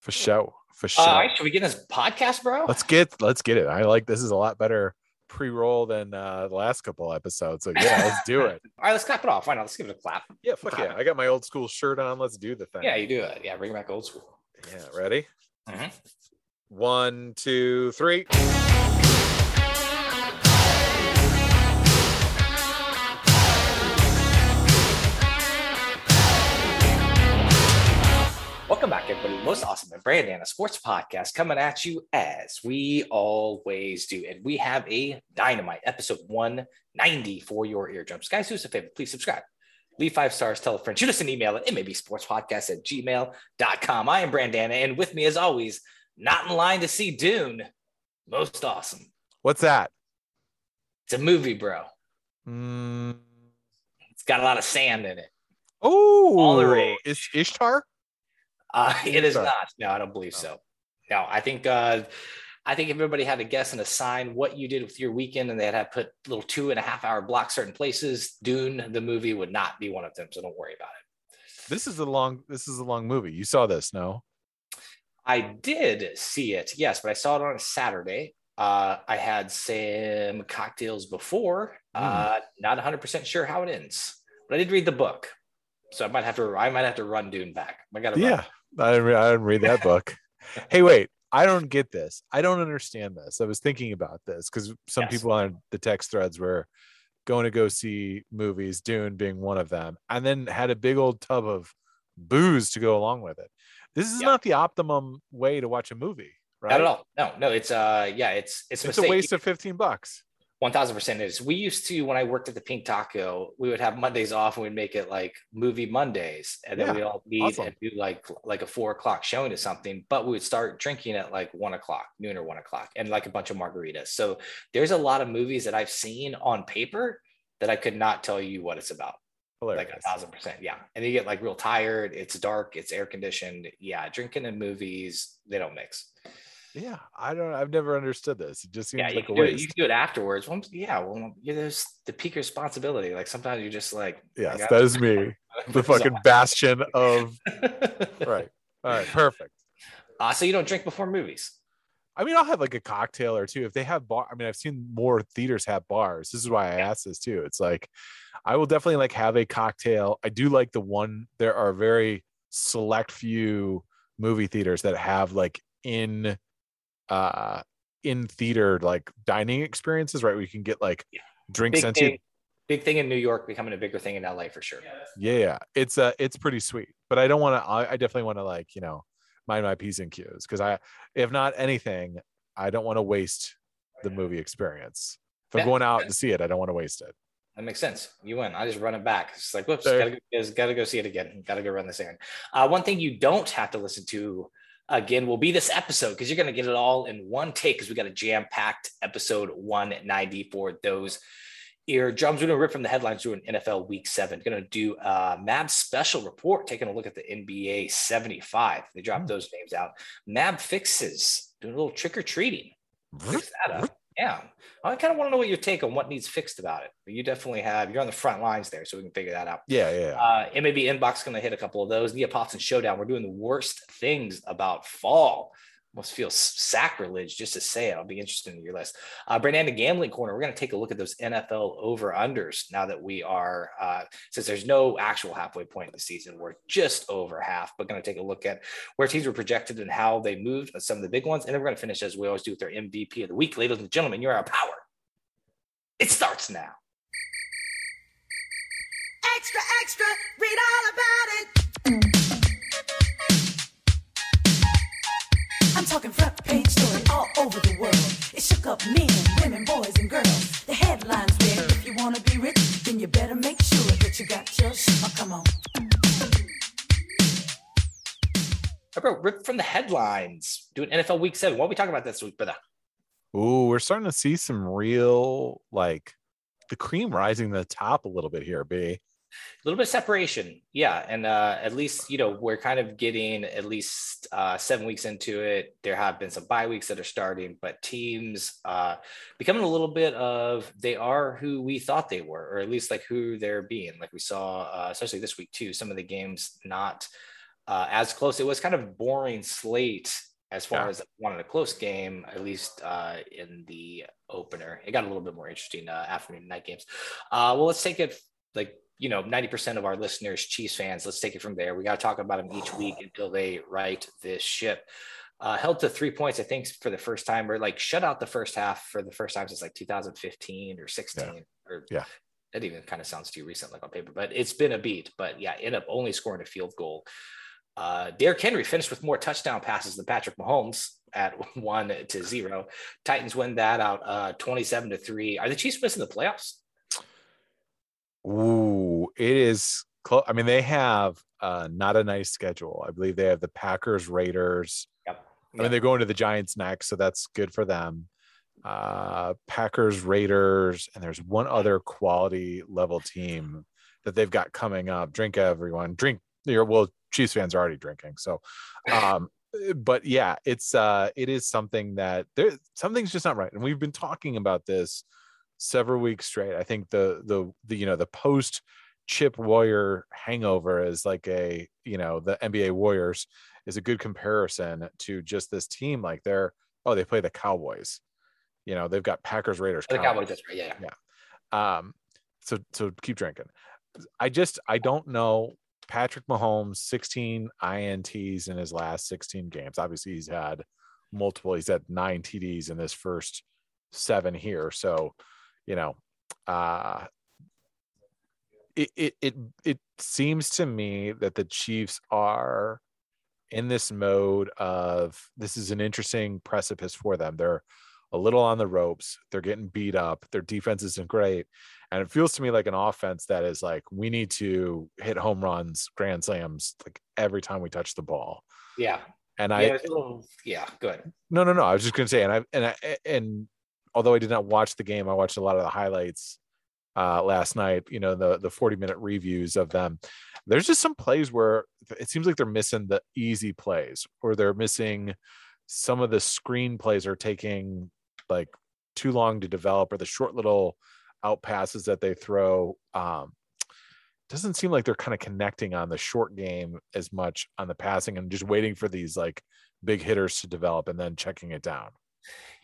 For show. For sure. All right, should we get this podcast, bro? Let's get it. I like this is a lot better pre-roll than the last couple episodes. So yeah, let's do it. All right, let's clap it off. Why not? Let's give it a clap. Yeah, fuck yeah. I got my old school shirt on. Let's do the thing. Yeah, you do it. Yeah, bring back old school. Yeah, ready? Mm-hmm. 1, 2, 3. Welcome back, everybody. Most awesome and brand and a sports podcast coming at you as we always do. And we have a dynamite episode 190 for your eardrums. Guys, do us a favor. Please subscribe. Leave 5 stars. Tell a friend. Shoot us an email at mabsportspodcast@gmail.com. I am Brandana, and with me, as always, not in line to see Dune. Most awesome. What's that? It's a movie, bro. It's got a lot of sand in it. Oh, all the rage. Is Ishtar? It is not. No, I don't believe so. No, I think if everybody had to guess and assign what you did with your weekend, and they'd have put little 2.5 hour blocks certain places, Dune the movie would not be one of them. So don't worry about it. This is a long movie. You saw this, no? I did see it, yes, but I saw it on a Saturday. I had some cocktails before. Not 100% sure how it ends, but I did read the book, so I might have to run Dune back. I gotta run. I didn't read that book. Hey, wait. I don't get this. I don't understand this. I was thinking about this because some people on the text threads were going to go see movies, Dune being one of them, and then had a big old tub of booze to go along with it. This is not the optimum way to watch a movie, right? Not at all. No. It's it's a waste of $15. 1000% is. We used to, when I worked at the Pink Taco, we would have Mondays off and we'd make it like movie Mondays, and then we all meet and do like a 4 o'clock showing or something, but we would start drinking at like 1 o'clock, noon or 1 o'clock, and like a bunch of margaritas. So there's a lot of movies that I've seen on paper that I could not tell you what it's about. Hilarious. Like 1000%. Yeah. And you get like real tired. It's dark. It's air conditioned. Yeah. Drinking and movies, they don't mix. Yeah, I've never understood this. It just seems like a waste. You can do it afterwards. There's the peak responsibility. Like sometimes you're just like, yes, that is me. The fucking bastion of right. All right, perfect. So you don't drink before movies? I mean, I'll have like a cocktail or two if they have bar. I mean, I've seen more theaters have bars. This is why I asked this too. It's like I will definitely like have a cocktail. I do like the one. There are very select few movie theaters that have like in theater like dining experiences, right, where you can get like drinks sent to you. Big thing in New York, becoming a bigger thing in LA for sure. Yeah. It's pretty sweet, but I don't want to. I definitely want to like, you know, mind my P's and Q's, because I, if not anything, I don't want to waste the movie experience. If I'm going out to see it, I don't want to waste it. That makes sense. You win. I just run it back. It's like, whoops, gotta go see it again. Gotta go run this errand. One thing you don't have to listen to again will be this episode, because you're going to get it all in one take, because we got a jam-packed episode 190 for those eardrums. We're going to rip from the headlines through an NFL Week 7. Going to do a MAB special report, taking a look at the NBA 75. They dropped those names out. MAB fixes, doing a little trick-or-treating. Fix that up. Yeah. I kind of want to know what your take on what needs fixed about it. But you definitely you're on the front lines there, so we can figure that out. Yeah. MAB Inbox going to hit a couple of those. Neapolitan Showdown. We're doing the worst things about fall. Almost feels sacrilege just to say it. I'll be interested in your list. Brandana Gambling Corner. We're going to take a look at those NFL over-unders now that we are, since there's no actual halfway point in the season, we're just over half, but going to take a look at where teams were projected and how they moved on some of the big ones. And then we're going to finish, as we always do, with our MVP of the week. Ladies and gentlemen, you're our power. It starts now. Extra, extra, read all about it. I'm talking front page story all over the world. It shook up men, women, boys, and girls. The headlines read, if you want to be rich, then you better make sure that you got your shit. Oh, come on. I wrote Rip from the Headlines, doing NFL Week 7. What are we talking about this week, brother? Ooh, we're starting to see some real, like, the cream rising to the top a little bit here, B. A little bit of separation. Yeah. And at least, you know, we're kind of getting at least 7 weeks into it. There have been some bye weeks that are starting, but teams becoming a little bit of, they are who we thought they were, or at least like who they're being. Like we saw, especially this week too, some of the games not as close. It was kind of a boring slate as far as I wanted a close game, at least in the opener. It got a little bit more interesting afternoon and night games. Well, let's take it, like, you know, 90% of our listeners, Chiefs fans, let's take it from there. We got to talk about them each week until they right this ship. Held to 3 points, I think, for the first time, or like shut out the first half for the first time since like 2015 or 16. That even kind of sounds too recent, like on paper, but it's been a beat. But yeah, end up only scoring a field goal. Derrick Henry finished with more touchdown passes than Patrick Mahomes at 1-0. Titans win that out 27-3. Are the Chiefs missing the playoffs? Ooh, it is close. I mean, they have not a nice schedule. I believe they have the Packers, Raiders. I mean, they're going to the Giants next, so that's good for them. Packers, Raiders, and there's one other quality level team that they've got coming up. Drink, everyone. Drink. Well, Chiefs fans are already drinking. So, but yeah, it is something that something's just not right. And we've been talking about this several weeks straight. I think the you know, the post Chip Warrior hangover is like a, you know, the NBA Warriors is a good comparison to just this team. Like they play the Cowboys. You know, they've got Packers, Raiders, Cowboys. The Cowboys, that's right. Yeah. So keep drinking. I don't know. Patrick Mahomes, 16 INTs in his last 16 games. Obviously, he's had 9 TDs in this first 7 here. So, you know, it seems to me that the Chiefs are in this mode of, this is an interesting precipice for them. They're a little on the ropes. They're getting beat up. Their defense isn't great. And it feels to me like an offense that is like, we need to hit home runs, grand slams, like every time we touch the ball. Yeah. And go ahead. No. I was just going to say, and although I did not watch the game, I watched a lot of the highlights last night, you know, the 40-minute reviews of them. There's just some plays where it seems like they're missing the easy plays, or they're missing some of the screen plays, are taking like too long to develop, or the short little out passes that they throw. Doesn't seem like they're kind of connecting on the short game as much on the passing, and just waiting for these like big hitters to develop and then checking it down.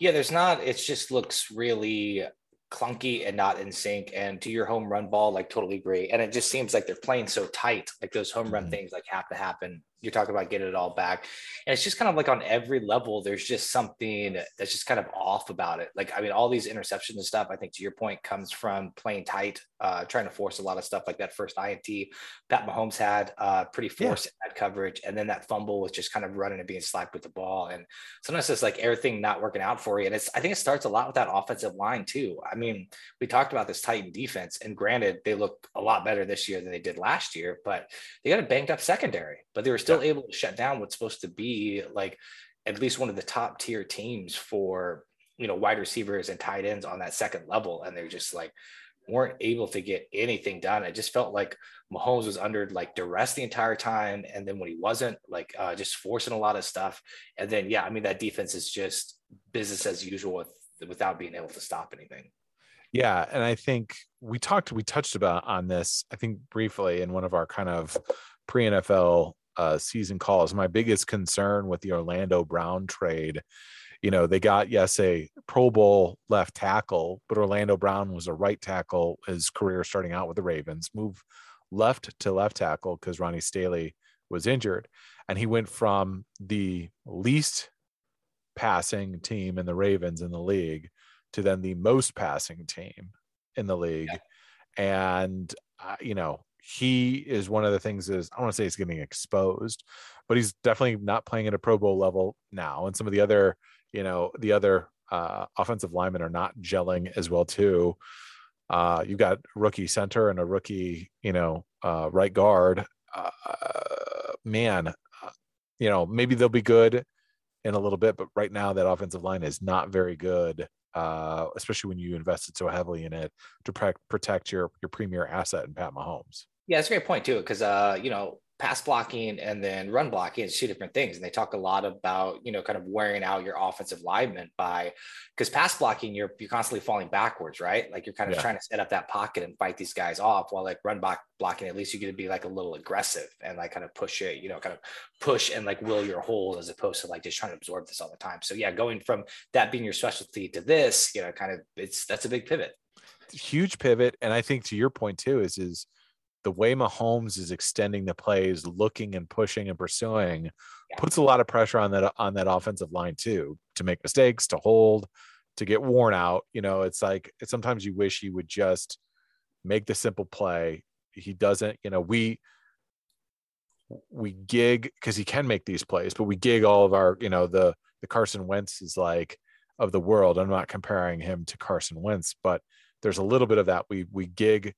Yeah, it just looks really clunky and not in sync. And to your home run ball, like, totally agree. And it just seems like they're playing so tight, like those home run things like have to happen. You're talking about getting it all back, and it's just kind of like on every level there's just something that's just kind of off about it. Like, I mean, all these interceptions and stuff, I think to your point, comes from playing tight, trying to force a lot of stuff, like that first INT Pat Mahomes had, pretty forced in that coverage, and then that fumble was just kind of running and being slapped with the ball. And sometimes it's like everything not working out for you, and I think it starts a lot with that offensive line too. I mean, we talked about this Titan defense, and granted they look a lot better this year than they did last year, but they got a banged up secondary, but they were still able to shut down what's supposed to be like at least one of the top tier teams for, you know, wide receivers and tight ends on that second level. And they're just like, weren't able to get anything done. It just felt like Mahomes was under like duress the entire time. And then when he wasn't, like, just forcing a lot of stuff. And then, yeah, I mean, that defense is just business as usual without being able to stop anything. Yeah. And I think we touched about on this, I think briefly in one of our kind of pre-NFL season calls. My biggest concern with the Orlando Brown trade, you know, they got a Pro Bowl left tackle, but Orlando Brown was a right tackle his career starting out with the Ravens, moved left to left tackle because Ronnie Stanley was injured, and he went from the least passing team in the Ravens in the league to then the most passing team in the league. And you know, he is one of the things is, I don't want to say he's getting exposed, but he's definitely not playing at a Pro Bowl level now. And some of the other, you know, offensive linemen are not gelling as well too. You've got rookie center and a rookie, you know, right guard, you know, maybe they'll be good in a little bit, but right now that offensive line is not very good. Especially when you invested so heavily in it to protect your premier asset in Pat Mahomes. Yeah, that's a great point too, because you know, pass blocking and then run blocking is two different things. And they talk a lot about, you know, kind of wearing out your offensive linemen by, because pass blocking, you're constantly falling backwards, right? Like you're kind of trying to set up that pocket and fight these guys off, while like run blocking, at least you get to be like a little aggressive and like kind of push it, you know, kind of push and like will your hold, as opposed to like just trying to absorb this all the time. So yeah, going from that being your specialty to this, you know, kind of that's a big pivot. Huge pivot. And I think to your point too, is the way Mahomes is extending the plays, looking and pushing and pursuing, puts a lot of pressure on that offensive line too, to make mistakes, to hold, to get worn out. You know, it's like, sometimes you wish he would just make the simple play. He doesn't, you know, we gig because he can make these plays, but we gig all of our, you know, the Carson Wentz is like of the world. I'm not comparing him to Carson Wentz, but there's a little bit of that. We gig,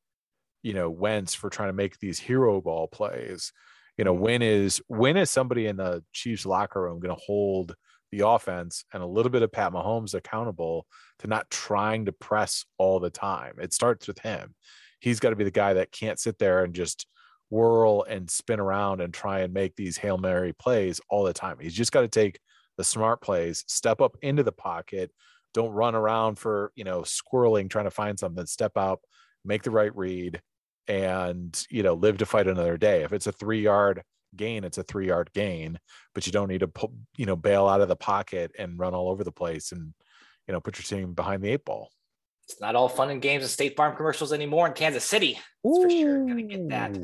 you know, Wentz for trying to make these hero ball plays. You know, when is somebody in the Chiefs locker room going to hold the offense and a little bit of Pat Mahomes accountable to not trying to press all the time? It starts with him. He's got to be the guy that can't sit there and just whirl and spin around and try and make these Hail Mary plays all the time. He's just got to take the smart plays, step up into the pocket, don't run around for, you know, squirreling, trying to find something, step up, make the right read, and, you know, live to fight another day. If it's a 3-yard gain, it's a 3-yard gain, but you don't need to, you know, bail out of the pocket and run all over the place and, you know, put your team behind the 8 ball. It's not all fun and games and State Farm commercials anymore in Kansas City. That's for sure. Gonna get that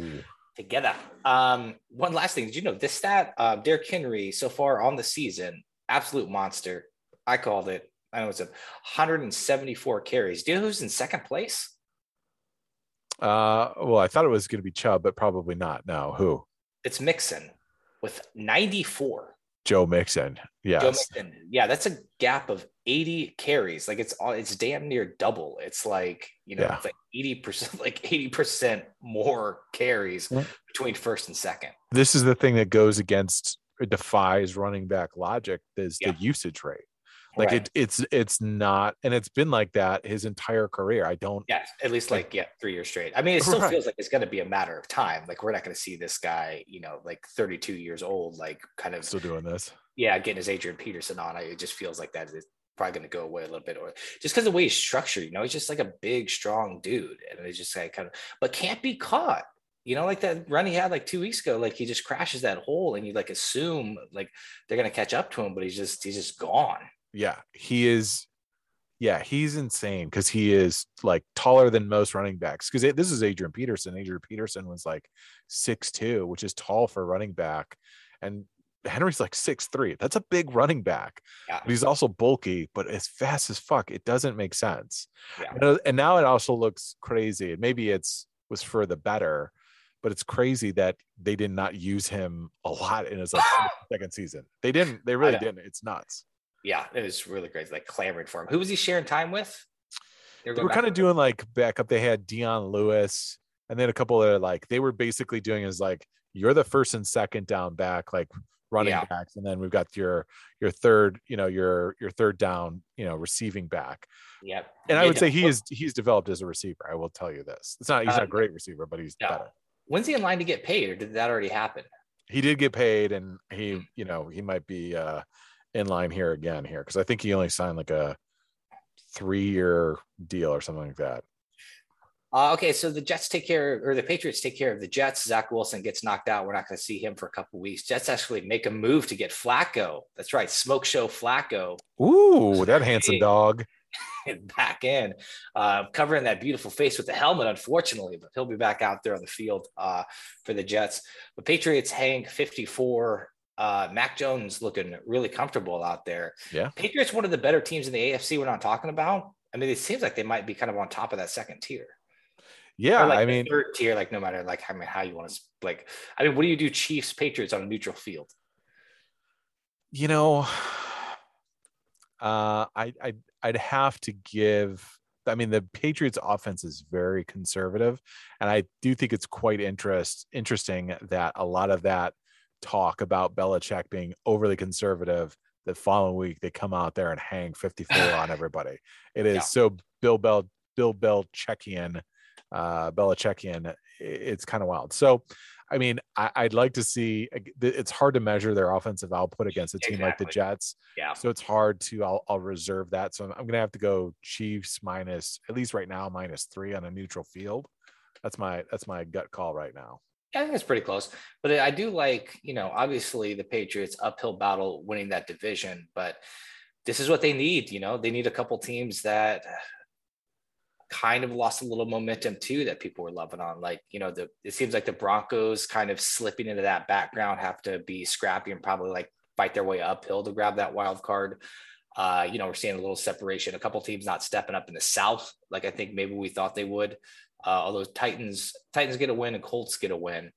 together. One last thing. Did you know this stat? Derrick Henry so far on the season, absolute monster. I called it. I know it's 174 carries. Do you know who's in second place? Well, I thought it was going to be Chubb, but probably not. No, who? It's Mixon with 94. Joe Mixon. Yes. Joe Mixon. Yeah, that's a gap of 80 carries. Like it's damn near double. It's like, you know, it's like 80%, like 80% more carries between first and second. This is the thing that goes against or defies running back logic, is the usage rate. Like it's not, and it's been like that his entire career. I don't. Yeah, at least like 3 years straight. I mean, it still feels like it's going to be a matter of time. Like we're not going to see this guy, you know, like 32 years old, like kind of still doing this. Yeah, getting his Adrian Peterson on. It just feels like that is probably going to go away a little bit, or just because of the way he's structured. You know, he's just like a big, strong dude, and it's just like kind of, but can't be caught. You know, like that run he had like 2 weeks ago, like he just crashes that hole, and you like assume like they're going to catch up to him, but he's just gone. Yeah, he's insane because he is like taller than most running backs. Because this is Adrian Peterson. Adrian Peterson was like 6'2", which is tall for a running back. And Henry's like 6'3". That's a big running back. Yeah. But he's also bulky, but as fast as fuck. It doesn't make sense. Yeah. And now it also looks crazy. Maybe it was for the better, but it's crazy that they did not use him a lot in his like, second season. They didn't. They really didn't. It's nuts. Yeah, it was really great. Like clamored for him. Who was he sharing time with? They were kind of doing like backup. They had Dion Lewis, and then a couple of like they were basically doing is like you're the first and second down back, like running backs, and then we've got your third, you know, your third down, you know, receiving back. Yep. And I would say he's developed as a receiver. I will tell you this. He's not a great receiver, but he's better. When's he in line to get paid, or did that already happen? He did get paid, and he, you know, he might be in line here again because I think he only signed like a 3-year deal or something like that. Okay, so the Patriots take care of the Jets. Zach Wilson gets knocked out. We're not going to see him for a couple weeks. Jets actually make a move to get Flacco. That's right, Smoke Show Flacco. Ooh, that handsome dog. Back in, covering that beautiful face with the helmet, unfortunately, but he'll be back out there on the field for the Jets. The Patriots hang 54. Mac Jones looking really comfortable out there. Yeah. Patriots, one of the better teams in the AFC we're not talking about. I mean, it seems like they might be kind of on top of that second tier. Yeah. Like I mean, third tier, like no matter like how you want to like, I mean, what do you do Chiefs Patriots on a neutral field? You know, I'd have to give, I mean, the Patriots offense is very conservative, and I do think it's quite interesting that a lot of that talk about Belichick being overly conservative, the following week they come out there and hang 54 on everybody. It is so Bill Belichickian. It's kind of wild. So I mean, I'd like to see, it's hard to measure their offensive output against a team like the Jets. Yeah. So it's hard to, I'll reserve that. So I'm going to have to go Chiefs minus, at least right now, -3 on a neutral field. That's my gut call right now. Yeah, I think it's pretty close, but I do like, you know, obviously the Patriots uphill battle winning that division, but this is what they need. You know, they need a couple teams that kind of lost a little momentum too, that people were loving on. Like, you know, it seems like the Broncos kind of slipping into that background, have to be scrappy and probably like fight their way uphill to grab that wild card. You know, we're seeing a little separation, a couple teams not stepping up in the South. Like I think maybe we thought they would, although Titans get a win and Colts get a win,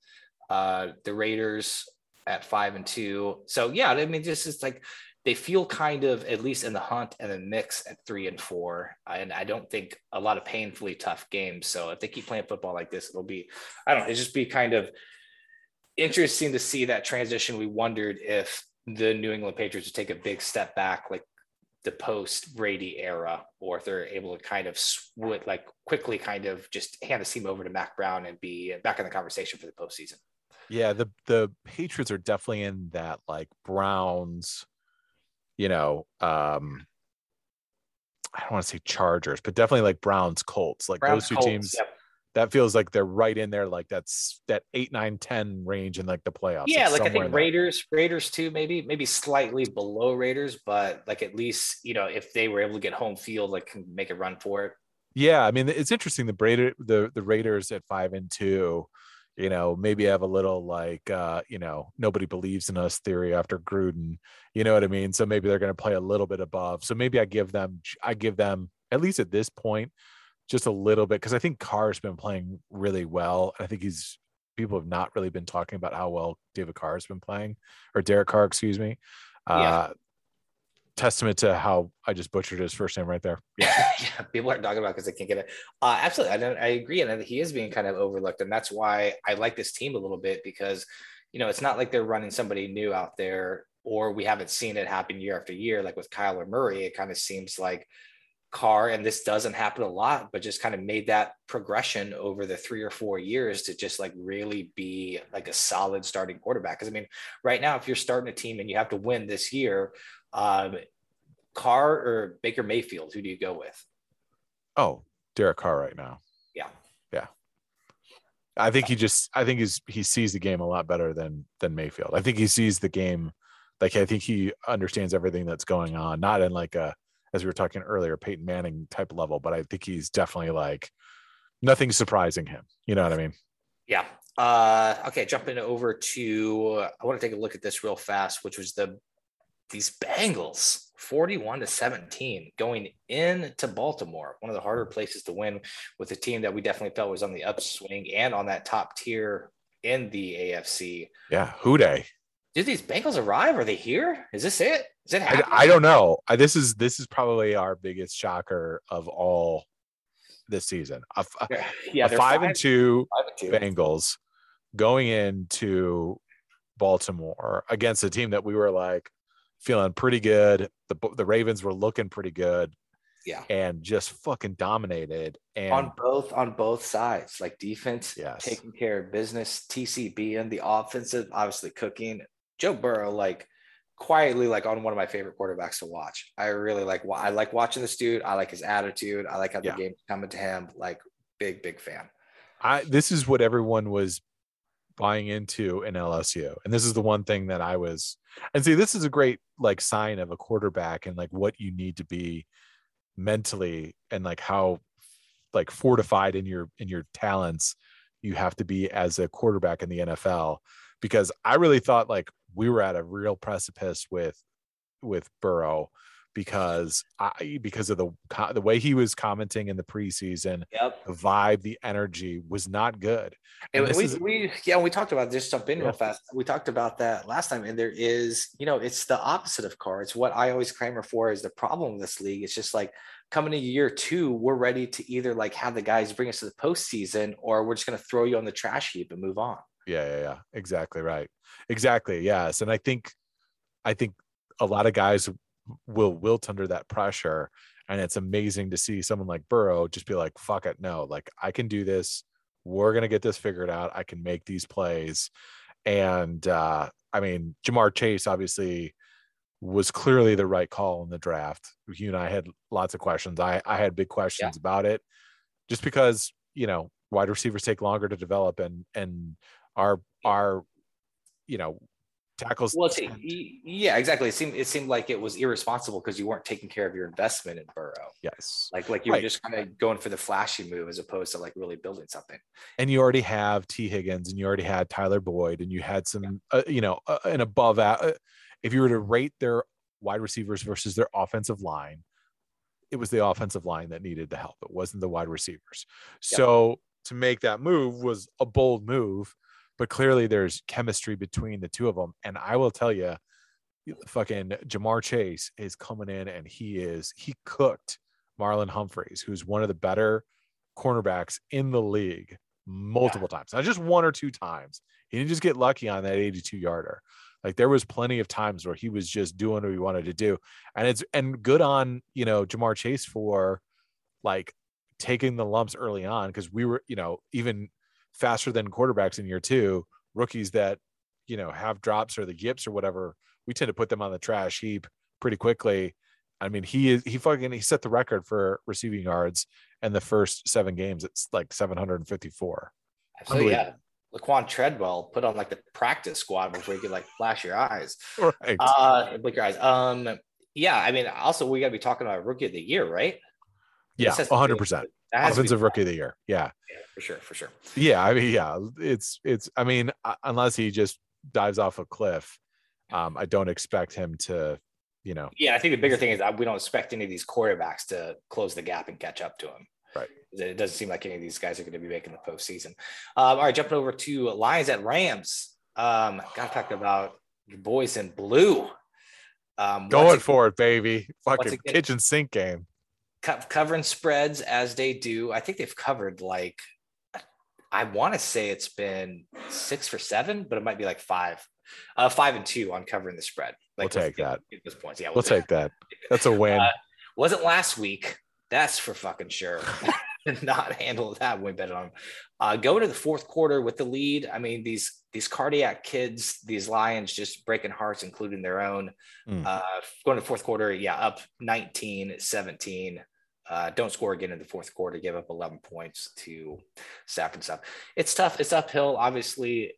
the Raiders at 5-2. So yeah, I mean, this is like, they feel kind of at least in the hunt and the mix at 3-4. And I don't think a lot of painfully tough games. So if they keep playing football like this, it'll be, I don't know, it'll just be kind of interesting to see that transition. We wondered if the New England Patriots would take a big step back, like the post Brady era, or if they're able to kind of quickly kind of just hand the team over to Mac Brown and be back in the conversation for the postseason. Yeah. The Patriots are definitely in that like Browns, you know, I don't want to say Chargers, but definitely like Browns, Colts, like Browns, those two Colts, teams, yep. That feels like they're right in there. Like that's that 8, 9, 10 range in like the playoffs. Yeah. It's like I think Raiders too, maybe slightly below Raiders, but like, at least, you know, if they were able to get home field, like can make a run for it. Yeah. I mean, it's interesting. The Raiders at 5-2, you know, maybe have a little like, you know, nobody believes in us theory after Gruden, you know what I mean? So maybe they're going to play a little bit above. So maybe I give them at least at this point, just a little bit. Cause I think Carr's been playing really well. I think people have not really been talking about how well David Carr has been playing, or Derek Carr, excuse me. Yeah. Testament to how I just butchered his first name right there. Yeah, people aren't talking about because they can't get it. Absolutely, I agree, and he is being kind of overlooked, and that's why I like this team a little bit, because you know it's not like they're running somebody new out there, or we haven't seen it happen year after year. Like with Kyler Murray, it kind of seems like Carr, and this doesn't happen a lot, but just kind of made that progression over the 3 or 4 years to just like really be like a solid starting quarterback. Because I mean, right now, if you're starting a team and you have to win this year, Carr or Baker Mayfield, who do you go with? Oh, Derek Carr right now. Yeah. I think he sees the game a lot better than Mayfield. I think he sees the game. Like, I think he understands everything that's going on, not in like a, as we were talking earlier, Peyton Manning type level, but I think he's definitely like nothing surprising him. You know what I mean? Yeah. Okay. Jumping over to, I want to take a look at this real fast, which was these Bengals 41-17 going into Baltimore, one of the harder places to win, with a team that we definitely felt was on the upswing and on that top tier in the AFC. Yeah. Who day? Did these Bengals arrive? Are they here? Is this it? Is it happening? I don't know. This is probably our biggest shocker of all this season. A 5-2 Bengals going into Baltimore against a team that we were like, feeling pretty good. The Ravens were looking pretty good, yeah, and just fucking dominated. And on both sides, like defense, yes, taking care of business. TCB and the offensive, obviously cooking. Joe Burrow, like quietly, like on one of my favorite quarterbacks to watch. I really like. I like watching this dude. I like his attitude. I like how the game's coming to him. Like big fan. This is what everyone was buying into in LSU, and this is the one thing that I was. And see, this is a great like sign of a quarterback and like what you need to be mentally and like how like fortified in your talents you have to be as a quarterback in the NFL, because I really thought like we were at a real precipice with Burrow, because of the way he was commenting in the preseason, yep, the vibe, the energy was not good. And we talked about this, jump in real fast. We talked about that last time, and there is, you know, it's the opposite of Carr. It's what I always clamor for is the problem in this league. It's just like coming to year two, we're ready to either like have the guys bring us to the postseason, or we're just going to throw you on the trash heap and move on. Yeah. Exactly. Right. Exactly. Yes. And I think a lot of guys will wilt under that pressure, and it's amazing to see someone like Burrow just be like, fuck it, no, like I can do this, we're going to get this figured out. I can make these plays. And I mean, Jamar Chase obviously was clearly the right call in the draft. You and I had lots of questions. I had big questions about it, just because, you know, wide receivers take longer to develop, and our you know, tackles. Well, yeah, exactly. It seemed like it was irresponsible because you weren't taking care of your investment in Burrow. Yes, like you were just kind of going for the flashy move as opposed to like really building something. And you already have T. Higgins, and you already had Tyler Boyd, and you had some, you know, an above. If you were to rate their wide receivers versus their offensive line, it was the offensive line that needed the help. It wasn't the wide receivers. Yep. So to make that move was a bold move, but clearly there's chemistry between the two of them. And I will tell you, fucking Jamar Chase is coming in, and he cooked Marlon Humphreys, who's one of the better cornerbacks in the league, multiple times. Not just one or two times. He didn't just get lucky on that 82-yarder. Like, there was plenty of times where he was just doing what he wanted to do. And good on, you know, Jamar Chase for like taking the lumps early on. Cause we were, you know, even faster than quarterbacks in year two, rookies that, you know, have drops or the yips or whatever, we tend to put them on the trash heap pretty quickly. I mean, he set the record for receiving yards in the first 7 games. It's like 754. So yeah. Laquan Treadwell put on like the practice squad before you could like flash your eyes, right? Blink your eyes. Yeah, I mean, also we got to be talking about rookie of the year, right? Yeah, 100%. Offensive rookie of the year. Yeah. For sure. Yeah, I mean, yeah, it's. I mean, unless he just dives off a cliff, I don't expect him to, you know. Yeah, I think the bigger thing is we don't expect any of these quarterbacks to close the gap and catch up to him. Right. It doesn't seem like any of these guys are going to be making the postseason. All right, jumping over to Lions at Rams. Got to talk about your boys in blue. Going for it, baby. Fucking kitchen sink game. Covering spreads as they do. I think they've covered like, I want to say it's been 6 for 7, but it might be like 5. 5-2 on covering the spread. Like, we'll take that. Those points. Yeah, we'll take that. That's a win. Wasn't last week. That's for fucking sure. Not handle that when we bet on them. Go to the fourth quarter with the lead. I mean, these cardiac kids, these Lions just breaking hearts, including their own. Going to the fourth quarter, up 19-17. Don't score again in the fourth quarter. Give up 11 points to Sack and stuff. It's tough. It's uphill, obviously.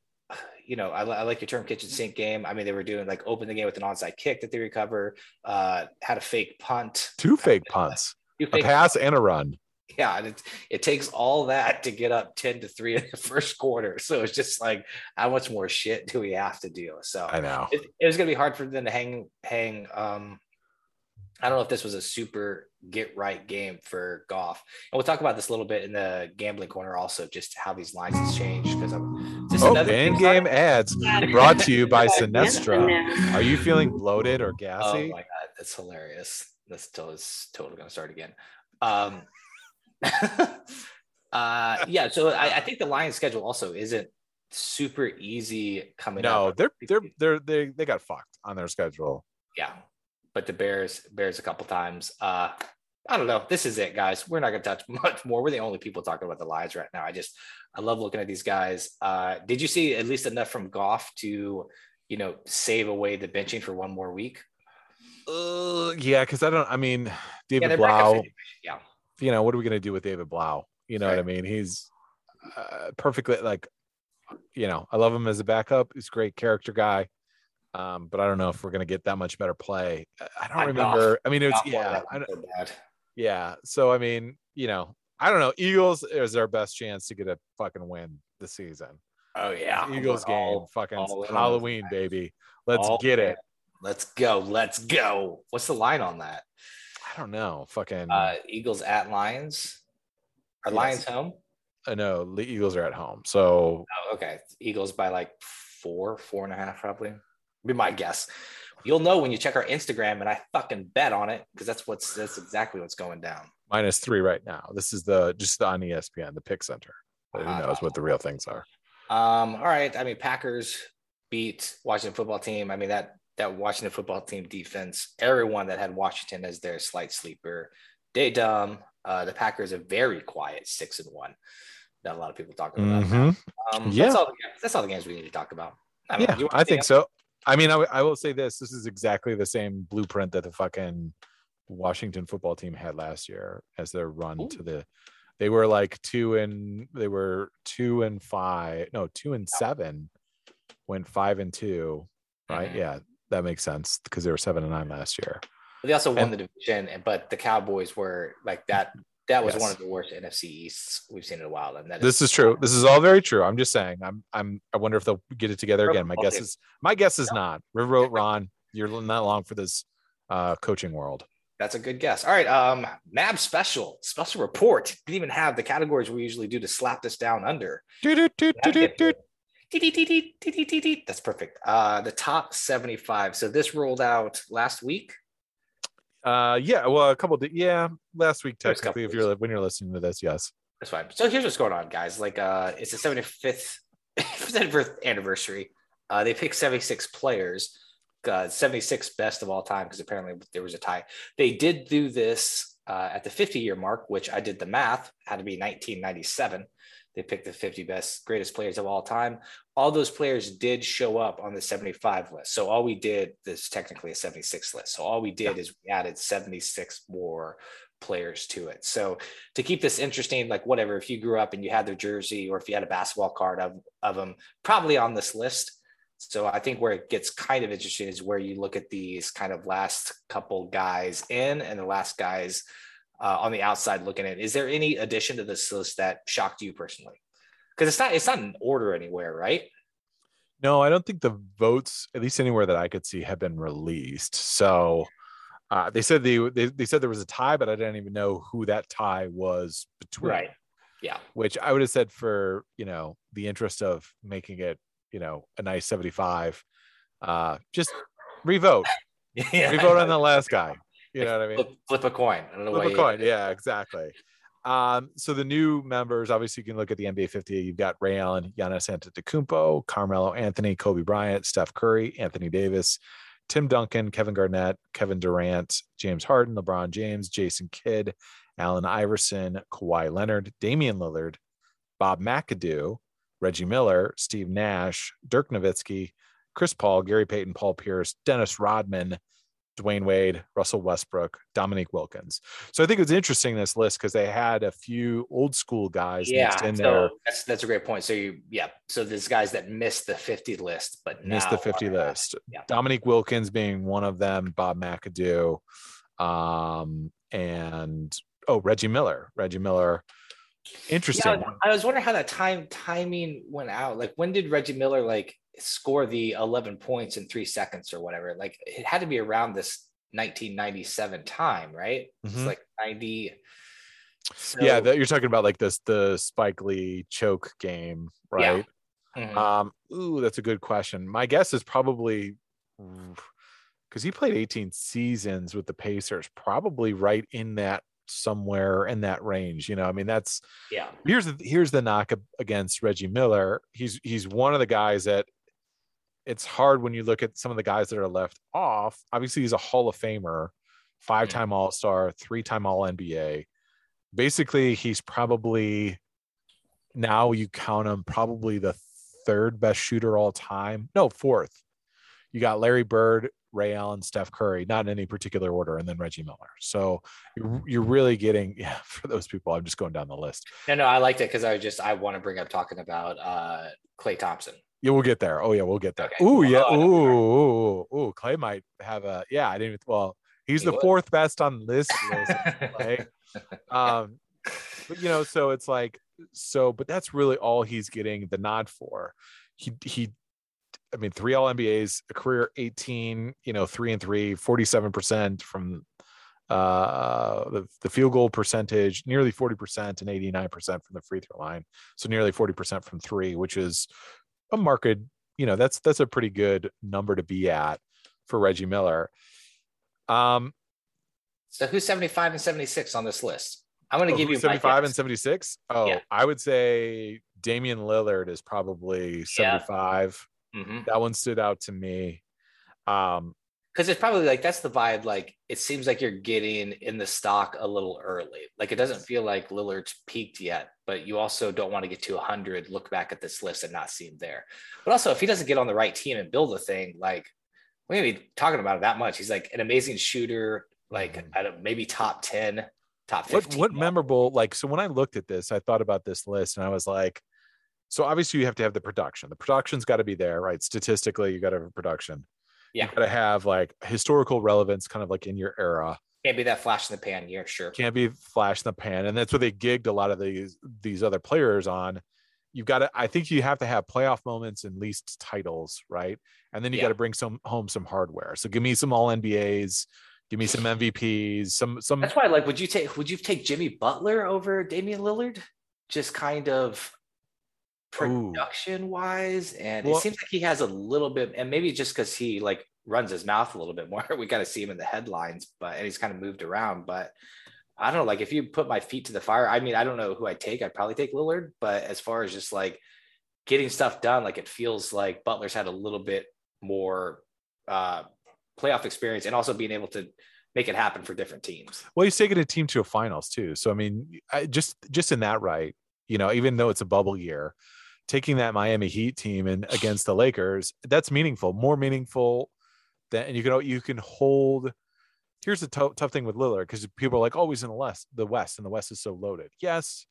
You know, I like your term kitchen sink game. I mean, they were doing like open the game with an onside kick that they recover. Had a fake punt. 2 fake punts. A pass and a run. Yeah, and it takes all that to get up 10-3 in the first quarter. So it's just like, how much more shit do we have to do? So I know it was gonna be hard for them to hang. I don't know if this was a super get right game for Goff, and we'll talk about this a little bit in the gambling corner also, just how these lines has changed, because I'm just another in-game ads brought to you by Sinestro. Are you feeling bloated or gassy? Oh my god, that's hilarious. That's totally going to start again. So I think the Lions' schedule also isn't super easy coming up. No, they got fucked on their schedule. Yeah, but the Bears a couple times. I don't know. This is it, guys. We're not going to touch much more. We're the only people talking about the Lions right now. I love looking at these guys. Did you see at least enough from Goff to, you know, save away the benching for one more week? Yeah, because David Blau. Yeah, you know, what are we gonna do with David Blau? You know what I mean? He's perfectly like, you know, I love him as a backup. He's a great character guy, but I don't know if we're gonna get that much better play. I don't remember. Off. I mean, it's yeah. So I mean, you know, I don't know. Eagles is our best chance to get a fucking win this season. Oh yeah, Eagles game, fucking Halloween, baby. Let's get it. Let's go. What's the line on that? I don't know. Fucking Eagles at Lions. Are Lions home? No, the Eagles are at home. So okay. Eagles by like 4.5 probably. Be my guess. You'll know when you check our Instagram, and I fucking bet on it, because that's exactly what's going down. -3 right now. This is just on ESPN, the pick center. But who knows what the real things are. All right. I mean, Packers beat Washington football team. I mean, that Washington football team defense, everyone that had Washington as their slight sleeper, the Packers are very quiet, 6-1. not a lot of people talking about. That's all the games we need to talk about. I think so. I mean, I will say this. This is exactly the same blueprint that the fucking Washington football team had last year as their run to the. They were like 2-7, went 5-2, right? Mm-hmm. Yeah, that makes sense because they were 7-9 last year. They also won the division, but the Cowboys were like that. That was one of the worst NFC Easts we've seen in a while. And this is true. This is all very true. I'm just saying. I wonder if they'll get it together again. My guess is not. Riverboat Ron, you're not long for this coaching world. That's a good guess. All right. NAB special report. Didn't even have the categories we usually do to slap this down under. That's perfect. The top 75. So this rolled out last week. Last week technically, if you're listening to this, yes, that's fine. So here's what's going on, guys. Like, it's the 75th anniversary. They picked 76 players, 76 best of all time, because apparently there was a tie. They did do this at the 50-year mark, which I did the math, had to be 1997. They picked the 50 best, greatest players of all time. All those players did show up on the 75 list. So all we did, this is technically a 76 list. So all we did is we added 76 more players to it. So to keep this interesting, like whatever, if you grew up and you had their jersey or if you had a basketball card of them, probably on this list. So I think where it gets kind of interesting is where you look at these kind of last couple guys in and the last guys on the outside looking at, is there any addition to this list that shocked you personally? Because it's not in order anywhere, right? No, I don't think the votes, at least anywhere that I could see, have been released. So they said they said there was a tie, but I didn't even know who that tie was between. Right. Yeah. Which I would have said for, the interest of making it, a nice 75, just revote. Revote on the last guy. You know what I mean? Flip a coin. Yeah, exactly. So the new members, obviously, you can look at the NBA 50. You've got Ray Allen, Giannis Antetokounmpo, Carmelo Anthony, Kobe Bryant, Steph Curry, Anthony Davis, Tim Duncan, Kevin Garnett, Kevin Durant, James Harden, LeBron James, Jason Kidd, Allen Iverson, Kawhi Leonard, Damian Lillard, Bob McAdoo, Reggie Miller, Steve Nash, Dirk Nowitzki, Chris Paul, Gary Payton, Paul Pierce, Dennis Rodman, Dwayne Wade, Russell Westbrook, Dominique Wilkins. So I think it's interesting, this list, because they had a few old school guys mixed in there. That's a great point. So so there's guys that missed the 50 list, but missed the 50 list. Yeah. Dominique Wilkins being one of them, Bob McAdoo, and Reggie Miller. Reggie Miller. Interesting. Yeah, I was wondering how that timing went out. Like, when did Reggie Miller score the 11 points in 3 seconds or whatever? Like, it had to be around this 1997 time, right? It's like 90. So... Yeah, you're talking about the Spike Lee choke game, right? Yeah. Mm-hmm. Ooh, that's a good question. My guess is probably because he played 18 seasons with the Pacers, probably right in that, somewhere in that range. That's here's the knock against Reggie Miller. He's one of the guys that it's hard when you look at some of the guys that are left off. Obviously, he's a Hall of Famer, 5-time All-Star, 3-time All-NBA. Basically, he's probably, now you count him, probably the third best shooter all time. No, fourth. You got Larry Bird, Ray Allen, Steph Curry, not in any particular order, and then Reggie Miller. So you're really getting, for those people, I'm just going down the list. No, I liked it because I want to bring up talking about Klay Thompson. Yeah, we'll get there. Oh yeah, we'll get there. Okay. Ooh, yeah. Ooh, Klay might have a, yeah, I didn't, well, he's the fourth best on this list. Klay. But so it's but that's really all he's getting the nod for. He 3 All-NBAs, a career 18, 3 and 3, 47% from the field goal percentage, nearly 40%, and 89% from the free throw line. So nearly 40% from three, which is a market, that's a pretty good number to be at for Reggie Miller. So who's 75 and 76 on this list? I'm going to give you 75 and 76. Oh, yeah. I would say Damian Lillard is probably 75. Yeah. Mm-hmm. That one stood out to me because because it's probably like that's the vibe. Like it seems like you're getting in the stock a little early. Like it doesn't feel like Lillard's peaked yet, but you also don't want to get to 100, look back at this list and not see him there. But also if he doesn't get on the right team and build a thing, like we ain't be talking about it that much. He's like an amazing shooter, like maybe top 10, top 15. What memorable, like, so when I looked at this, I thought about this list and I was like, so obviously you have to have the production. The production's got to be there, right? Statistically, you got to have a production. Yeah. You got to have like historical relevance, kind of like in your era. Can't be that flash in the pan year, sure. Can't be flash in the pan. And that's what they gigged a lot of these other players on. You've got to, I think you have to have playoff moments and least titles, right? And then you got to bring home some hardware. So give me some all NBAs, give me some MVPs, some. That's why, like, would you take Jimmy Butler over Damian Lillard? Just kind of production wise, and it seems like he has a little bit, and maybe just because he like runs his mouth a little bit more, we got to see him in the headlines, but and he's kind of moved around. But I don't know, like if you put my feet to the fire, I mean, I don't know who I'd take. I'd probably take Lillard, but as far as just like getting stuff done, like it feels like Butler's had a little bit more playoff experience and also being able to make it happen for different teams. Well, he's taken a team to a finals too, so I mean, I just in that, right, you know, even though it's a bubble year, taking that Miami Heat team and against the Lakers, that's meaningful, more meaningful than, and you can hold. Here's the tough thing with Lillard, because people are like, oh, he's in the West, and the West is so loaded. Yes,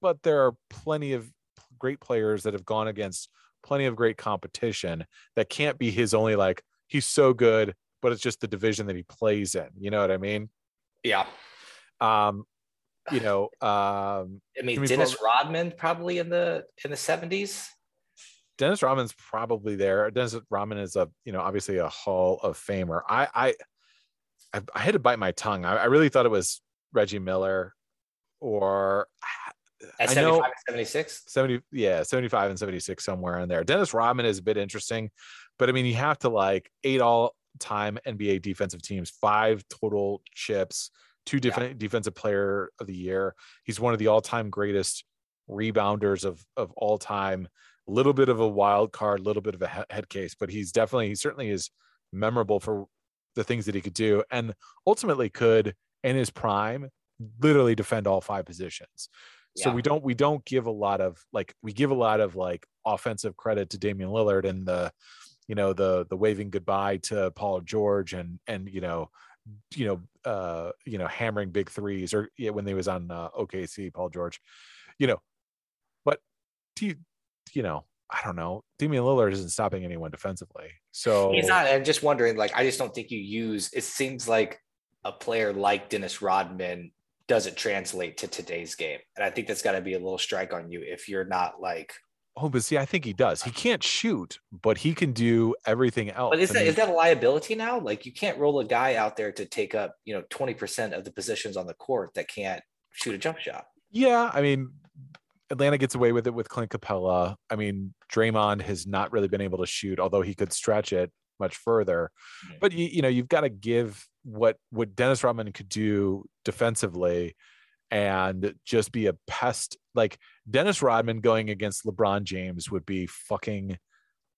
but there are plenty of great players that have gone against plenty of great competition that can't be his only, like, he's so good, but it's just the division that he plays in. You know what I mean? Yeah. I mean, Dennis Rodman probably in the 70s. Dennis Rodman's probably there. Dennis Rodman is a, you know, obviously a Hall of Famer. I had to bite my tongue. I really thought it was Reggie Miller, or at 75 and 76. 75 and 76, somewhere in there. Dennis Rodman is a bit interesting, but I mean, you have to like 8 all-time NBA defensive teams, 5 total chips. 2 different defensive player of the year. He's one of the all-time greatest rebounders of all time. A little bit of a wild card, a little bit of a head case, but he certainly is memorable for the things that he could do, and ultimately could, in his prime, literally defend all 5 positions. Yeah. So we don't give a lot of like offensive credit to Damian Lillard and the waving goodbye to Paul George and hammering big threes, or when they was on OKC, Paul George, but I don't know. Damian Lillard isn't stopping anyone defensively. So he's not. I'm just wondering, like, I just don't think you use, it seems like a player like Dennis Rodman doesn't translate to today's game. And I think that's got to be a little strike on you if you're not like, oh, but see, I think he does. He can't shoot, but he can do everything else. But is that a liability now? Like, you can't roll a guy out there to take up, 20% of the positions on the court that can't shoot a jump shot. Yeah, I mean, Atlanta gets away with it with Clint Capella. I mean, Draymond has not really been able to shoot, although he could stretch it much further. Mm-hmm. But, you've got to give what Dennis Rodman could do defensively and just be a pest. Like, Dennis Rodman going against LeBron James would be fucking,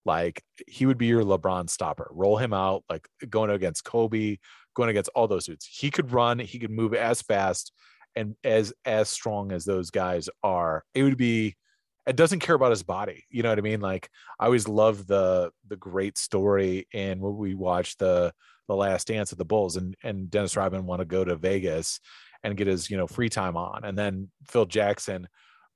like, he would be your LeBron stopper. Roll him out, like going against Kobe, going against all those dudes. He could run, he could move as fast and as strong as those guys are. It doesn't care about his body. You know what I mean? Like, I always love the great story in when we watched the Last Dance of the Bulls, and Dennis Rodman want to go to Vegas and get his, free time on. And then Phil Jackson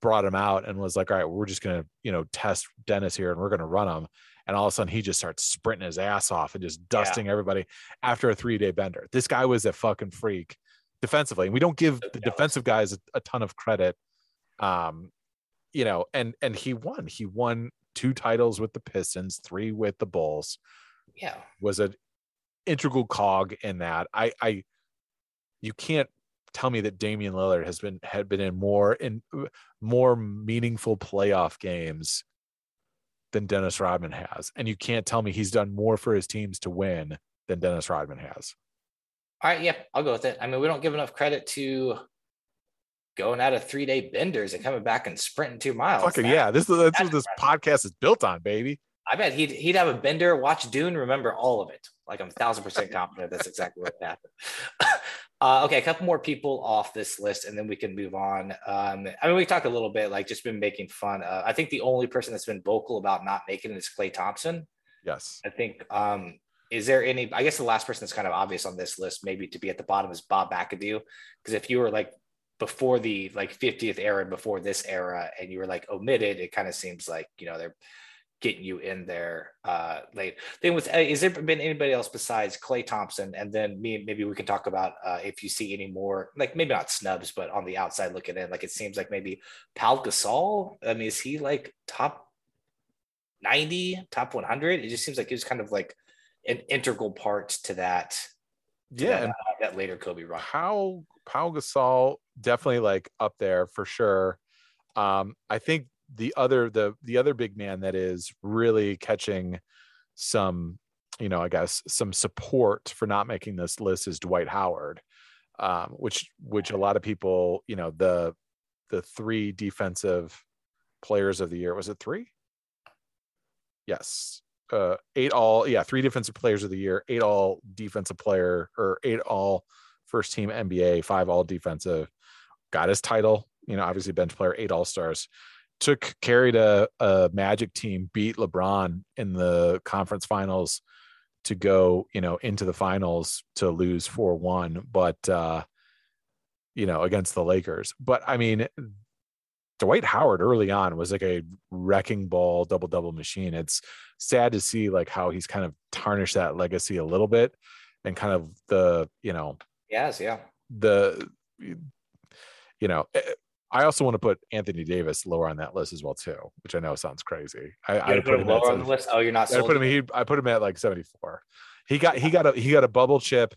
brought him out and was like, all right, we're just going to, test Dennis here and we're going to run him. And all of a sudden he just starts sprinting his ass off and just dusting everybody after a 3-day bender. This guy was a fucking freak defensively. And we don't give the defensive guys a ton of credit. And he won 2 titles with the Pistons, 3 with the Bulls. Yeah. Was an integral cog in that. You can't tell me that Damian Lillard had been in more meaningful playoff games than Dennis Rodman has, and you can't tell me he's done more for his teams to win than Dennis Rodman has. All right, yeah, I'll go with it. I mean, we don't give enough credit to going out of 3-day benders and coming back and sprinting 2 miles. Fucking yeah, that's what this podcast is built on, baby. I bet he'd have a bender, watch Dune, remember all of it. Like, I'm 1,000% confident that's exactly what happened. Okay, a couple more people off this list, and then we can move on. I mean, we talked a little bit, like, just been making fun. I think the only person that's been vocal about not making it is Klay Thompson. Yes. I think, is there any, I guess the last person that's kind of obvious on this list, maybe to be at the bottom, is Bob McAdoo. Because if you were, like, before the, like, 50th era and before this era, and you were, like, omitted, it kind of seems like, you know, they're getting you in there late. Then with, is there been anybody else besides Klay Thompson? And then me, maybe we can talk about if you see any more, like, maybe not snubs, but on the outside looking in, like, it seems like maybe Pau Gasol. I mean, is he, like, top 90, top 100? It just seems like he was kind of like an integral part to that. That later Kobe run. Pau Gasol definitely, like, up there for sure. I think the other big man that is really catching some, you know, I guess some support for not making this list is Dwight Howard, which a lot of people, you know, the three defensive players of the year, was it three? Yes. Three defensive players of the year, 8 all defensive player, or 8 all first team NBA, 5 all defensive, got his title, you know, obviously bench player, 8 all-stars, carried a Magic team, beat LeBron in the conference finals to go, you know, into the finals to lose 4-1, but, you know, against the Lakers. But I mean, Dwight Howard early on was like a wrecking ball, double-double machine. It's sad to see, like, how he's kind of tarnished that legacy a little bit, and kind of the, you know, I also want to put Anthony Davis lower on that list as well too, which I know sounds crazy. I put him lower on the list. Oh, you're not. I put him at like 74. He got a bubble chip.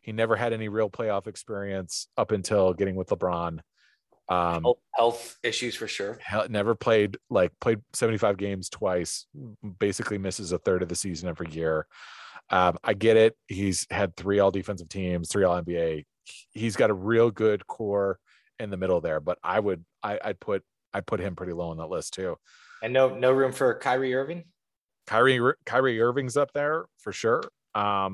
He never had any real playoff experience up until getting with LeBron. Health issues for sure. Never played 75 games twice. Basically misses a third of the season every year. I get it. He's had 3 all defensive teams, 3 all NBA. He's got a real good core in the middle there, but I'd put him pretty low on that list too. And no room for Kyrie Irving. Kyrie Irving's up there for sure. But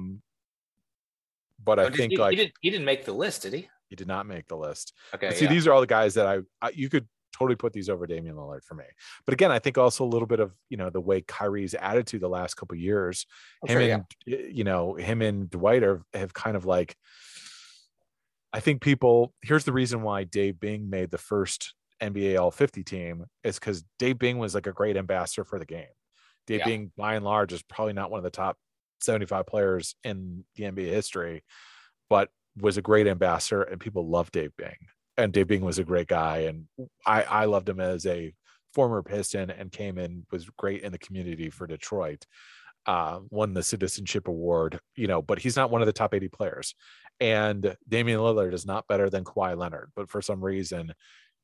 I think he didn't make the list, did he? He did not make the list. Okay. See, these are all the guys that you could totally put these over Damian Lillard for me. But again, I think also a little bit of, you know, the way Kyrie's attitude the last couple of years, him and Dwight have kind of like, I think here's the reason why Dave Bing made the first NBA All 50 team, is because Dave Bing was like a great ambassador for the game. Dave Bing, by and large, is probably not one of the top 75 players in the NBA history, but was a great ambassador, and people loved Dave Bing. And Dave Bing was a great guy, and I loved him as a former Piston, and came in, was great in the community for Detroit. Won the citizenship award, you know, but he's not one of the top 80 players. And Damian Lillard is not better than Kawhi Leonard, but for some reason,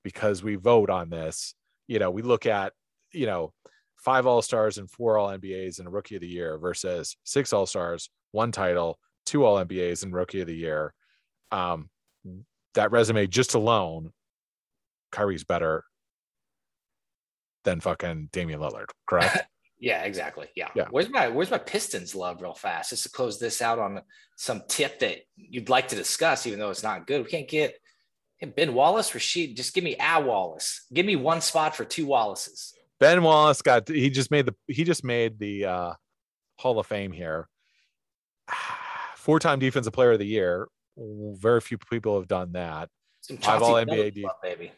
because we vote on this, you know, we look at, you know, 5 all-stars and 4 all-NBAs and a rookie of the year versus 6 all-stars, 1 title, 2 all-NBAs and rookie of the year. That resume just alone, Kyrie's better than fucking Damian Lillard, correct? Yeah, exactly. Yeah. Where's my Pistons love real fast? Just to close this out on some tip that you'd like to discuss, even though it's not good. We can't get Ben Wallace, Rasheed. Just give me Wallace. Give me one spot for 2 Wallaces. Ben Wallace made the Hall of Fame here. 4-time defensive player of the year. Very few people have done that. I've all NBA love, baby.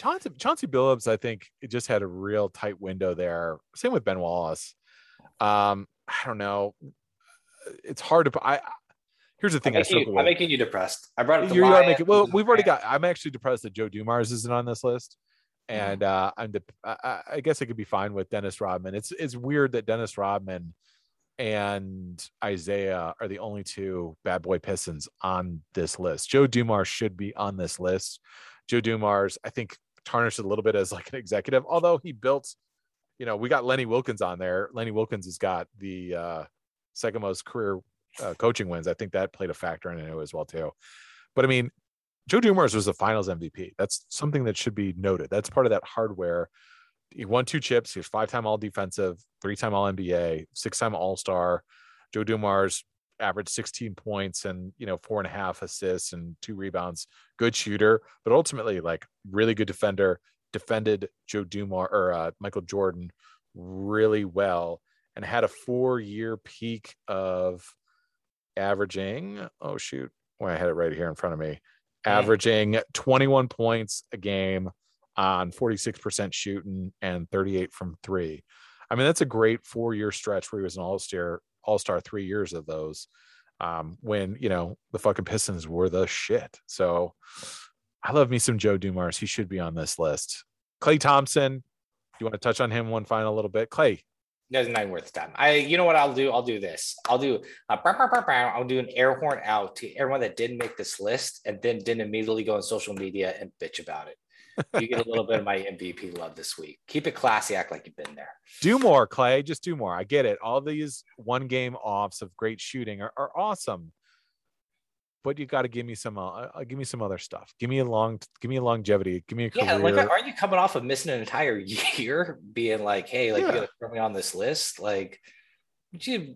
Chauncey Billups, I think, it just had a real tight window there. Same with Ben Wallace. I don't know. It's hard to. Here's the thing. I'm making you depressed. I brought up. We've already got. I'm actually depressed that Joe Dumars isn't on this list, and I guess I could be fine with Dennis Rodman. It's weird that Dennis Rodman and Isaiah are the only 2 bad boy Pistons on this list. Joe Dumars should be on this list. Joe Dumars, I think, tarnished a little bit as like an executive, although he built, you know, we got Lenny Wilkins on there. Lenny Wilkins has got the second most career coaching wins. I think that played a factor in it as well too. But I mean, Joe Dumars was the finals MVP. That's something that should be noted. That's part of that hardware. He won 2 chips. He was 5-time all defensive, 3-time all NBA, 6-time all-star. Joe Dumars averaged 16 points and, 4.5 assists and 2 rebounds, good shooter, but ultimately like really good defender, defended Joe Dumars or Michael Jordan really well, and had a 4-year peak of averaging. Oh shoot. Well, I had it right here in front of me. Averaging 21 points a game on 46% shooting and 38 from 3. I mean, that's a great 4-year stretch where he was an all-star 3 years of those, when, the fucking Pistons were the shit. So I love me some Joe Dumars. He should be on this list. Klay Thompson. Do you want to touch on him one final little bit? Klay. That's not worth the time. You know what I'll do? I'll do this. I'll do I'll do an air horn out to everyone that didn't make this list and then didn't immediately go on social media and bitch about it. You get a little bit of my MVP love this week. Keep it classy. Act like you've been there. Do more, Klay. Just do more. I get it. All these one-game offs of great shooting are awesome, but you got to give me some. Give me some other stuff. Give me a longevity. Give me a career. Yeah, like, aren't you coming off of missing an entire year, being like, hey, like you got to throw me on this list? Like, you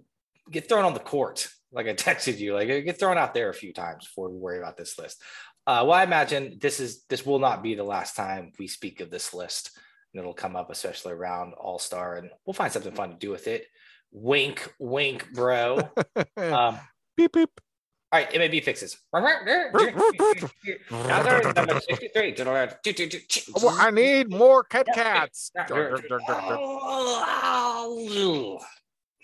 get thrown on the court. Like I texted you, like get thrown out there a few times before we worry about this list. Well, I imagine this will not be the last time we speak of this list, and it'll come up, especially around All-Star, and we'll find something fun to do with it. Wink, wink, bro. Beep, beep. All right, MLB fixes. Number 63. Well, I need more Kit Kats.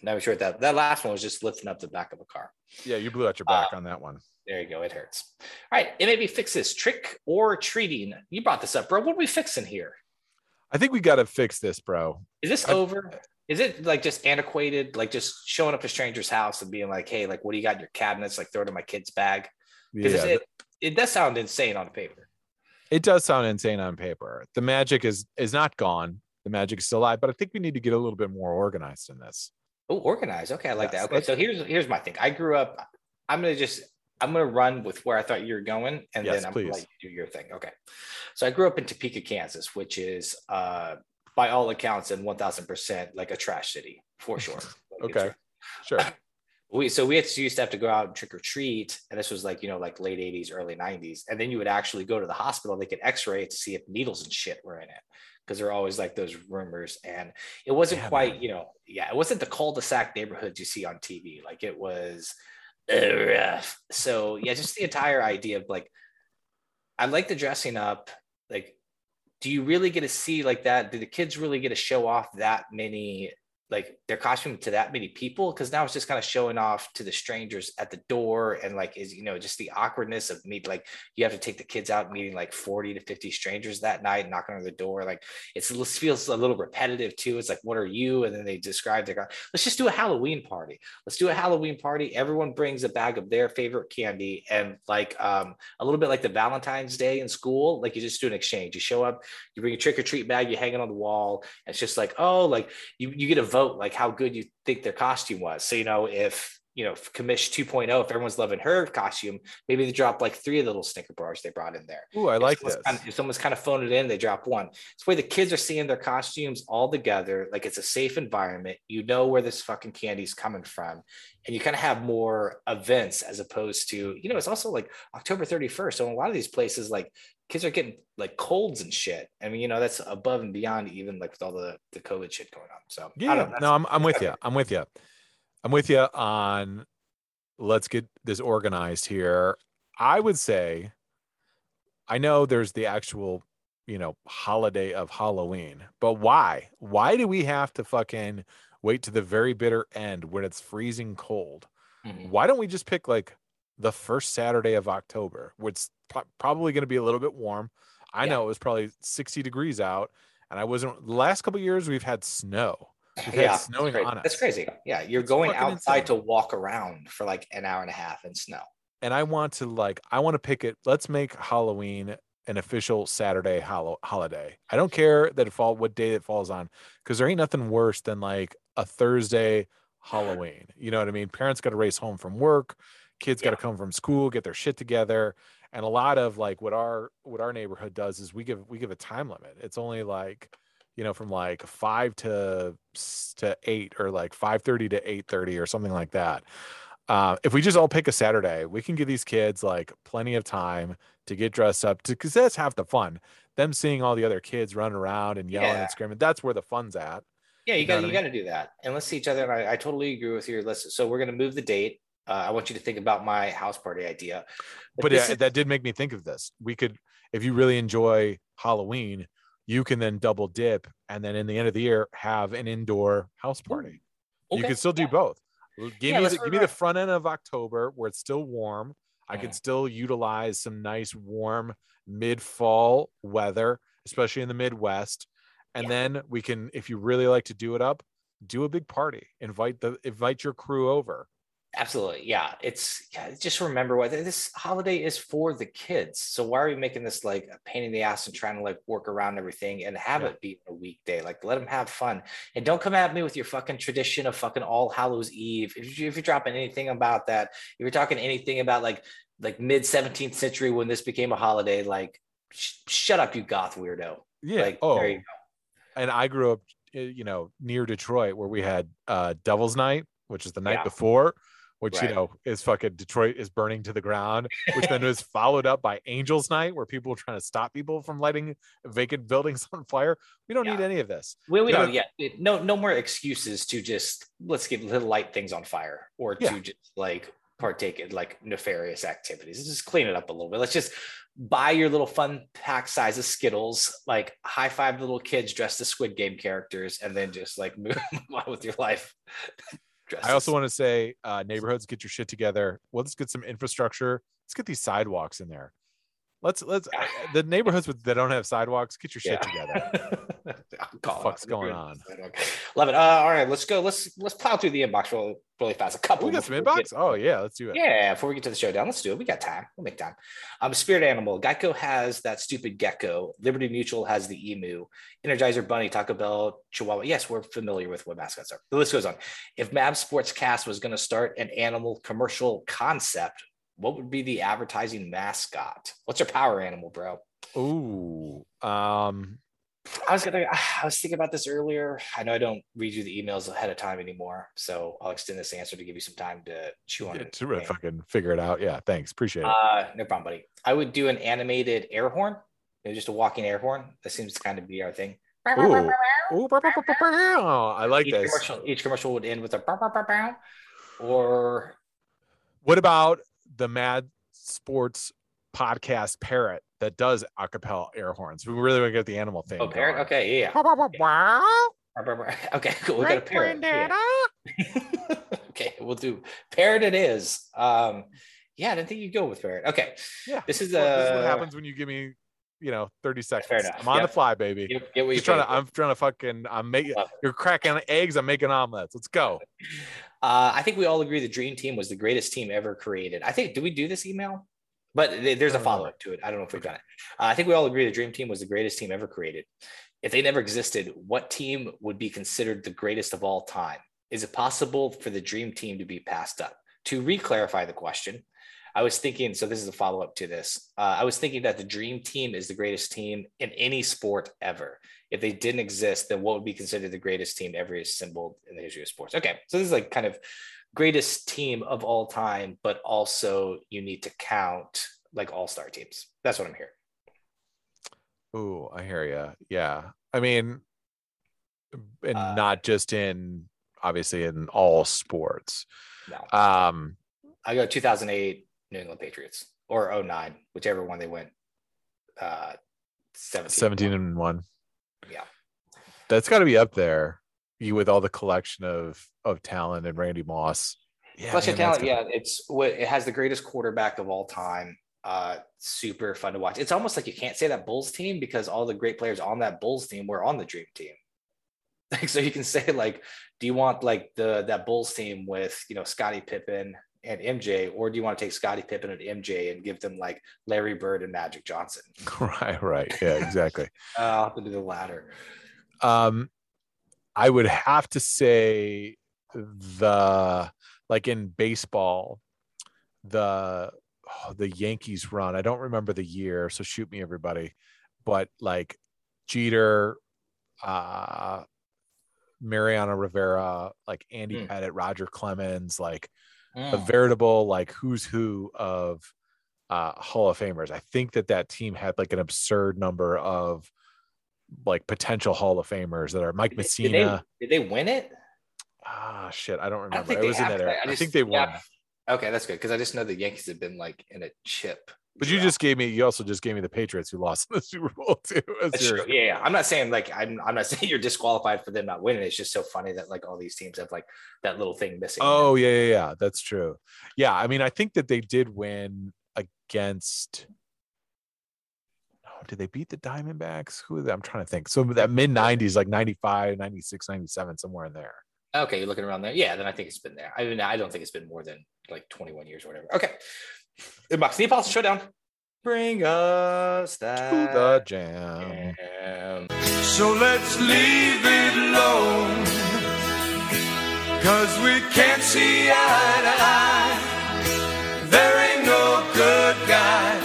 Not sure that last one was just lifting up the back of a car. Yeah, you blew out your back on that one. There you go. It hurts. All right. MLB fixes, trick or treating. You brought this up, bro. What are we fixing here? I think we got to fix this, bro. Is this over? Is it like just antiquated, like just showing up to strangers' house and being like, hey, like, what do you got in your cabinets? Like throw it in my kid's bag. Because it does sound insane on paper. It does sound insane on paper. The magic is not gone. The magic is still alive, but I think we need to get a little bit more organized in this. Oh, organized. Okay. I like that. Okay. So here's my thing. I grew up, I'm going to run with where I thought you were going, and then I'm going to let you do your thing. Okay. So I grew up in Topeka, Kansas, which is by all accounts and 1000% like a trash city for sure. Like okay. Sure. We used to have to go out and trick or treat. And this was like, like late 80s, early 90s. And then you would actually go to the hospital. They could x-ray it to see if needles and shit were in it, because there are always like those rumors. And it wasn't quite, it wasn't the cul-de-sac neighborhoods you see on TV. Like it was rough. So yeah, just the entire idea of like, I like the dressing up. Like, do you really get to see like that? Do the kids really get to show off that many, like their costume to that many people? Because now it's just kind of showing off to the strangers at the door. And like, is, just the awkwardness of me, like you have to take the kids out meeting like 40 to 50 strangers that night, knocking on the door. Like it feels a little repetitive too. It's like, what are you? And then they describe their, let's just do a Halloween party. Let's do a Halloween party. Everyone brings a bag of their favorite candy. And like a little bit like the Valentine's Day in school, like you just do an exchange. You show up, you bring a trick or treat bag, you hang it on the wall. It's just like, oh, like you get a vote, like how good you think their costume was. So if Commish 2.0, if everyone's loving her costume, maybe they drop like 3 of the little Snicker bars they brought in there. Oh, I like this. If someone's kind of phoned it in, they drop one. It's where the kids are seeing their costumes all together. Like it's a safe environment. Where this fucking candy's coming from, and you kind of have more events as opposed to it's also like October 31st. So in a lot of these places, like kids are getting like colds and shit. I mean, that's above and beyond even like with all the COVID shit going on. So yeah, I don't know. I'm with you. I'm with you on let's get this organized here. I would say, I know there's the actual, holiday of Halloween, but why? Why do we have to fucking wait to the very bitter end when it's freezing cold? Mm-hmm. Why don't we just pick like the first Saturday of October, which is probably going to be a little bit warm. I know it was probably 60 degrees out, and I wasn't. The last couple of years, we've had snow. It's snowing on us. That's crazy. Yeah, you're going outside insane. To walk around for like an hour and a half in snow. And I want to pick it. Let's make Halloween an official Saturday holiday. I don't care what day it falls on, because there ain't nothing worse than like a Thursday Halloween. You know what I mean? Parents got to race home from work. Kids got to come from school, get their shit together. And a lot of like what our neighborhood does is we give a time limit. It's only like you know, from like 5 to 8 or like 5:30 to 8:30 or something like that. If we just all pick a Saturday, we can give these kids like plenty of time to get dressed up, to, because that's half the fun. Them seeing all the other kids running around and yelling and screaming, that's where the fun's at. Yeah, you got to do that. And let's see each other. And I totally agree with you. So we're going to move the date. I want you to think about my house party idea. But that did make me think of this. We could, if you really enjoy Halloween, you can then double dip. And then in the end of the year, have an indoor house party. Okay. You can still do both. Give me the front end of October where it's still warm. I could still utilize some nice warm mid-fall weather, especially in the Midwest. And then we can, if you really like to do it up, do a big party. Invite your crew over. Absolutely. Yeah. Just remember what this holiday is for the kids. So why are we making this like a pain in the ass and trying to like work around everything and have it be a weekday? Like, let them have fun and don't come at me with your fucking tradition of fucking All Hallows Eve. If you're dropping anything about that, if you're talking anything about like mid 17th century, when this became a holiday, like shut up, you goth weirdo. Yeah. Like, there you go. And I grew up, you know, near Detroit where we had Devil's Night, which is the night before. Which, you know, is fucking Detroit is burning to the ground, which then was followed up by Angels Night, where people were trying to stop people from lighting vacant buildings on fire. We don't need any of this. No more excuses to just, let's get little light things on fire or to just like partake in like nefarious activities. Let's just clean it up a little bit. Let's just buy your little fun pack size of Skittles, like high five little kids dressed as Squid Game characters, and then just like move on with your life. I also want to say, neighborhoods, get your shit together. Well, let's get some infrastructure. Let's get these sidewalks in there. Let's the neighborhoods that don't have sidewalks, get your shit together. What the fuck's going on? Love it. All right, let's go. Let's plow through the inbox really fast. A couple. We got some inbox. Let's do it. Yeah, before we get to the showdown, let's do it. We got time. We'll make time. Spirit Animal. Geico has that stupid gecko. Liberty Mutual has the emu. Energizer Bunny, Taco Bell, Chihuahua. Yes, we're familiar with what mascots are. The list goes on. If Mavs Sportscast was going to start an animal commercial concept, what would be the advertising mascot? What's your power animal, bro? Ooh. I was thinking about this earlier. I know I don't read you the emails ahead of time anymore, so I'll extend this answer to give you some time to chew on it. To really fucking figure it out. Yeah, thanks. Appreciate it. No problem, buddy. I would do an animated air horn, just a walking air horn. That seems to kind of be our thing. Ooh. Ooh. I like this. Each commercial would end with a or. What about the Mad Sports Podcast parrot that does a cappella air horns? We really want to get the animal thing. Oh, parrot? Going. Okay, yeah. Okay, cool. We got a parrot. Yeah. Okay, we'll do parrot it is. I didn't think you'd go with parrot. Okay. Yeah. This is what happens when you give me, 30 seconds. Fair enough. I'm on the fly, baby. You're cracking eggs, I'm making omelets. Let's go. I think we all agree the Dream Team was the greatest team ever created. I think, did we do this email? But there's a follow-up to it. I don't know if we've done it. I think we all agree the Dream Team was the greatest team ever created. If they never existed, what team would be considered the greatest of all time? Is it possible for the Dream Team to be passed up? To re-clarify the question, I was thinking, so this is a follow-up to this. I was thinking that the Dream Team is the greatest team in any sport ever. If they didn't exist, then what would be considered the greatest team ever assembled in the history of sports? Okay, so this is like kind of greatest team of all time, but also you need to count like all-star teams. That's what I'm hearing. Ooh, I hear you. Yeah. I mean, and not just obviously in all sports. No. I go 2008 New England Patriots or 09, whichever one they went. 17-1. Yeah. That's got to be up there. You with all the collection of talent and Randy Moss. Yeah, collection talent. Yeah. It has the greatest quarterback of all time. Super fun to watch. It's almost like you can't say that Bulls team because all the great players on that Bulls team were on the Dream Team. Like, so you can say like, do you want like that Bulls team with, Scottie Pippen and MJ, or do you want to take Scottie Pippen and MJ and give them like Larry Bird and Magic Johnson? Right. Yeah, exactly. I'll have to do the latter. I would have to say like in baseball, the Yankees run. I don't remember the year, so shoot me everybody. But like Jeter, Mariano Rivera, like Andy Pettitte, Roger Clemens, like a veritable like who's who of Hall of Famers. I think that that team had like an absurd number of like potential Hall of Famers that are Mike Messina. Did they win it? Ah, shit. I don't remember. It was in that era. I think they won. Yeah. Okay, that's good, because I just know the Yankees have been like in a chip. But you just gave me. You also just gave me the Patriots, who lost in the Super Bowl too. That's true. Yeah, I'm not saying like I'm not saying you're disqualified for them not winning. It's just so funny that like all these teams have like that little thing missing. Oh yeah, that's true. Yeah, I mean, I think that they did win against. Oh, did they beat the Diamondbacks? Who? I'm trying to think. So that mid '90s, like '95, '96, '97, somewhere in there. Okay, you're looking around there. Yeah, then I think it's been there. I mean, I don't think it's been more than like 21 years or whatever. Okay. Inbox Knee Pulse Showdown. Bring us that to the jam. So let's leave it alone, cause we can't see eye to eye. There ain't no good guy,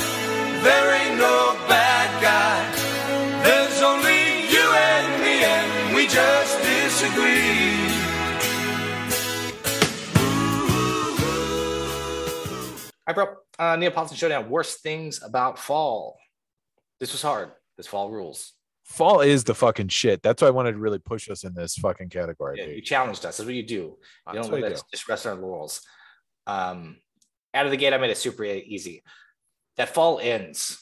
there ain't no bad guy. There's only you and me, and we just disagree. All right, bro. Neapolitan Showdown. Worst things about fall. This was hard. This fall rules. Fall is the fucking shit. That's why I wanted to really push us in this fucking category. Yeah, you challenged us. That's what you do. You don't let us just rest on our laurels. Out of the gate, I made it super easy. That fall ends.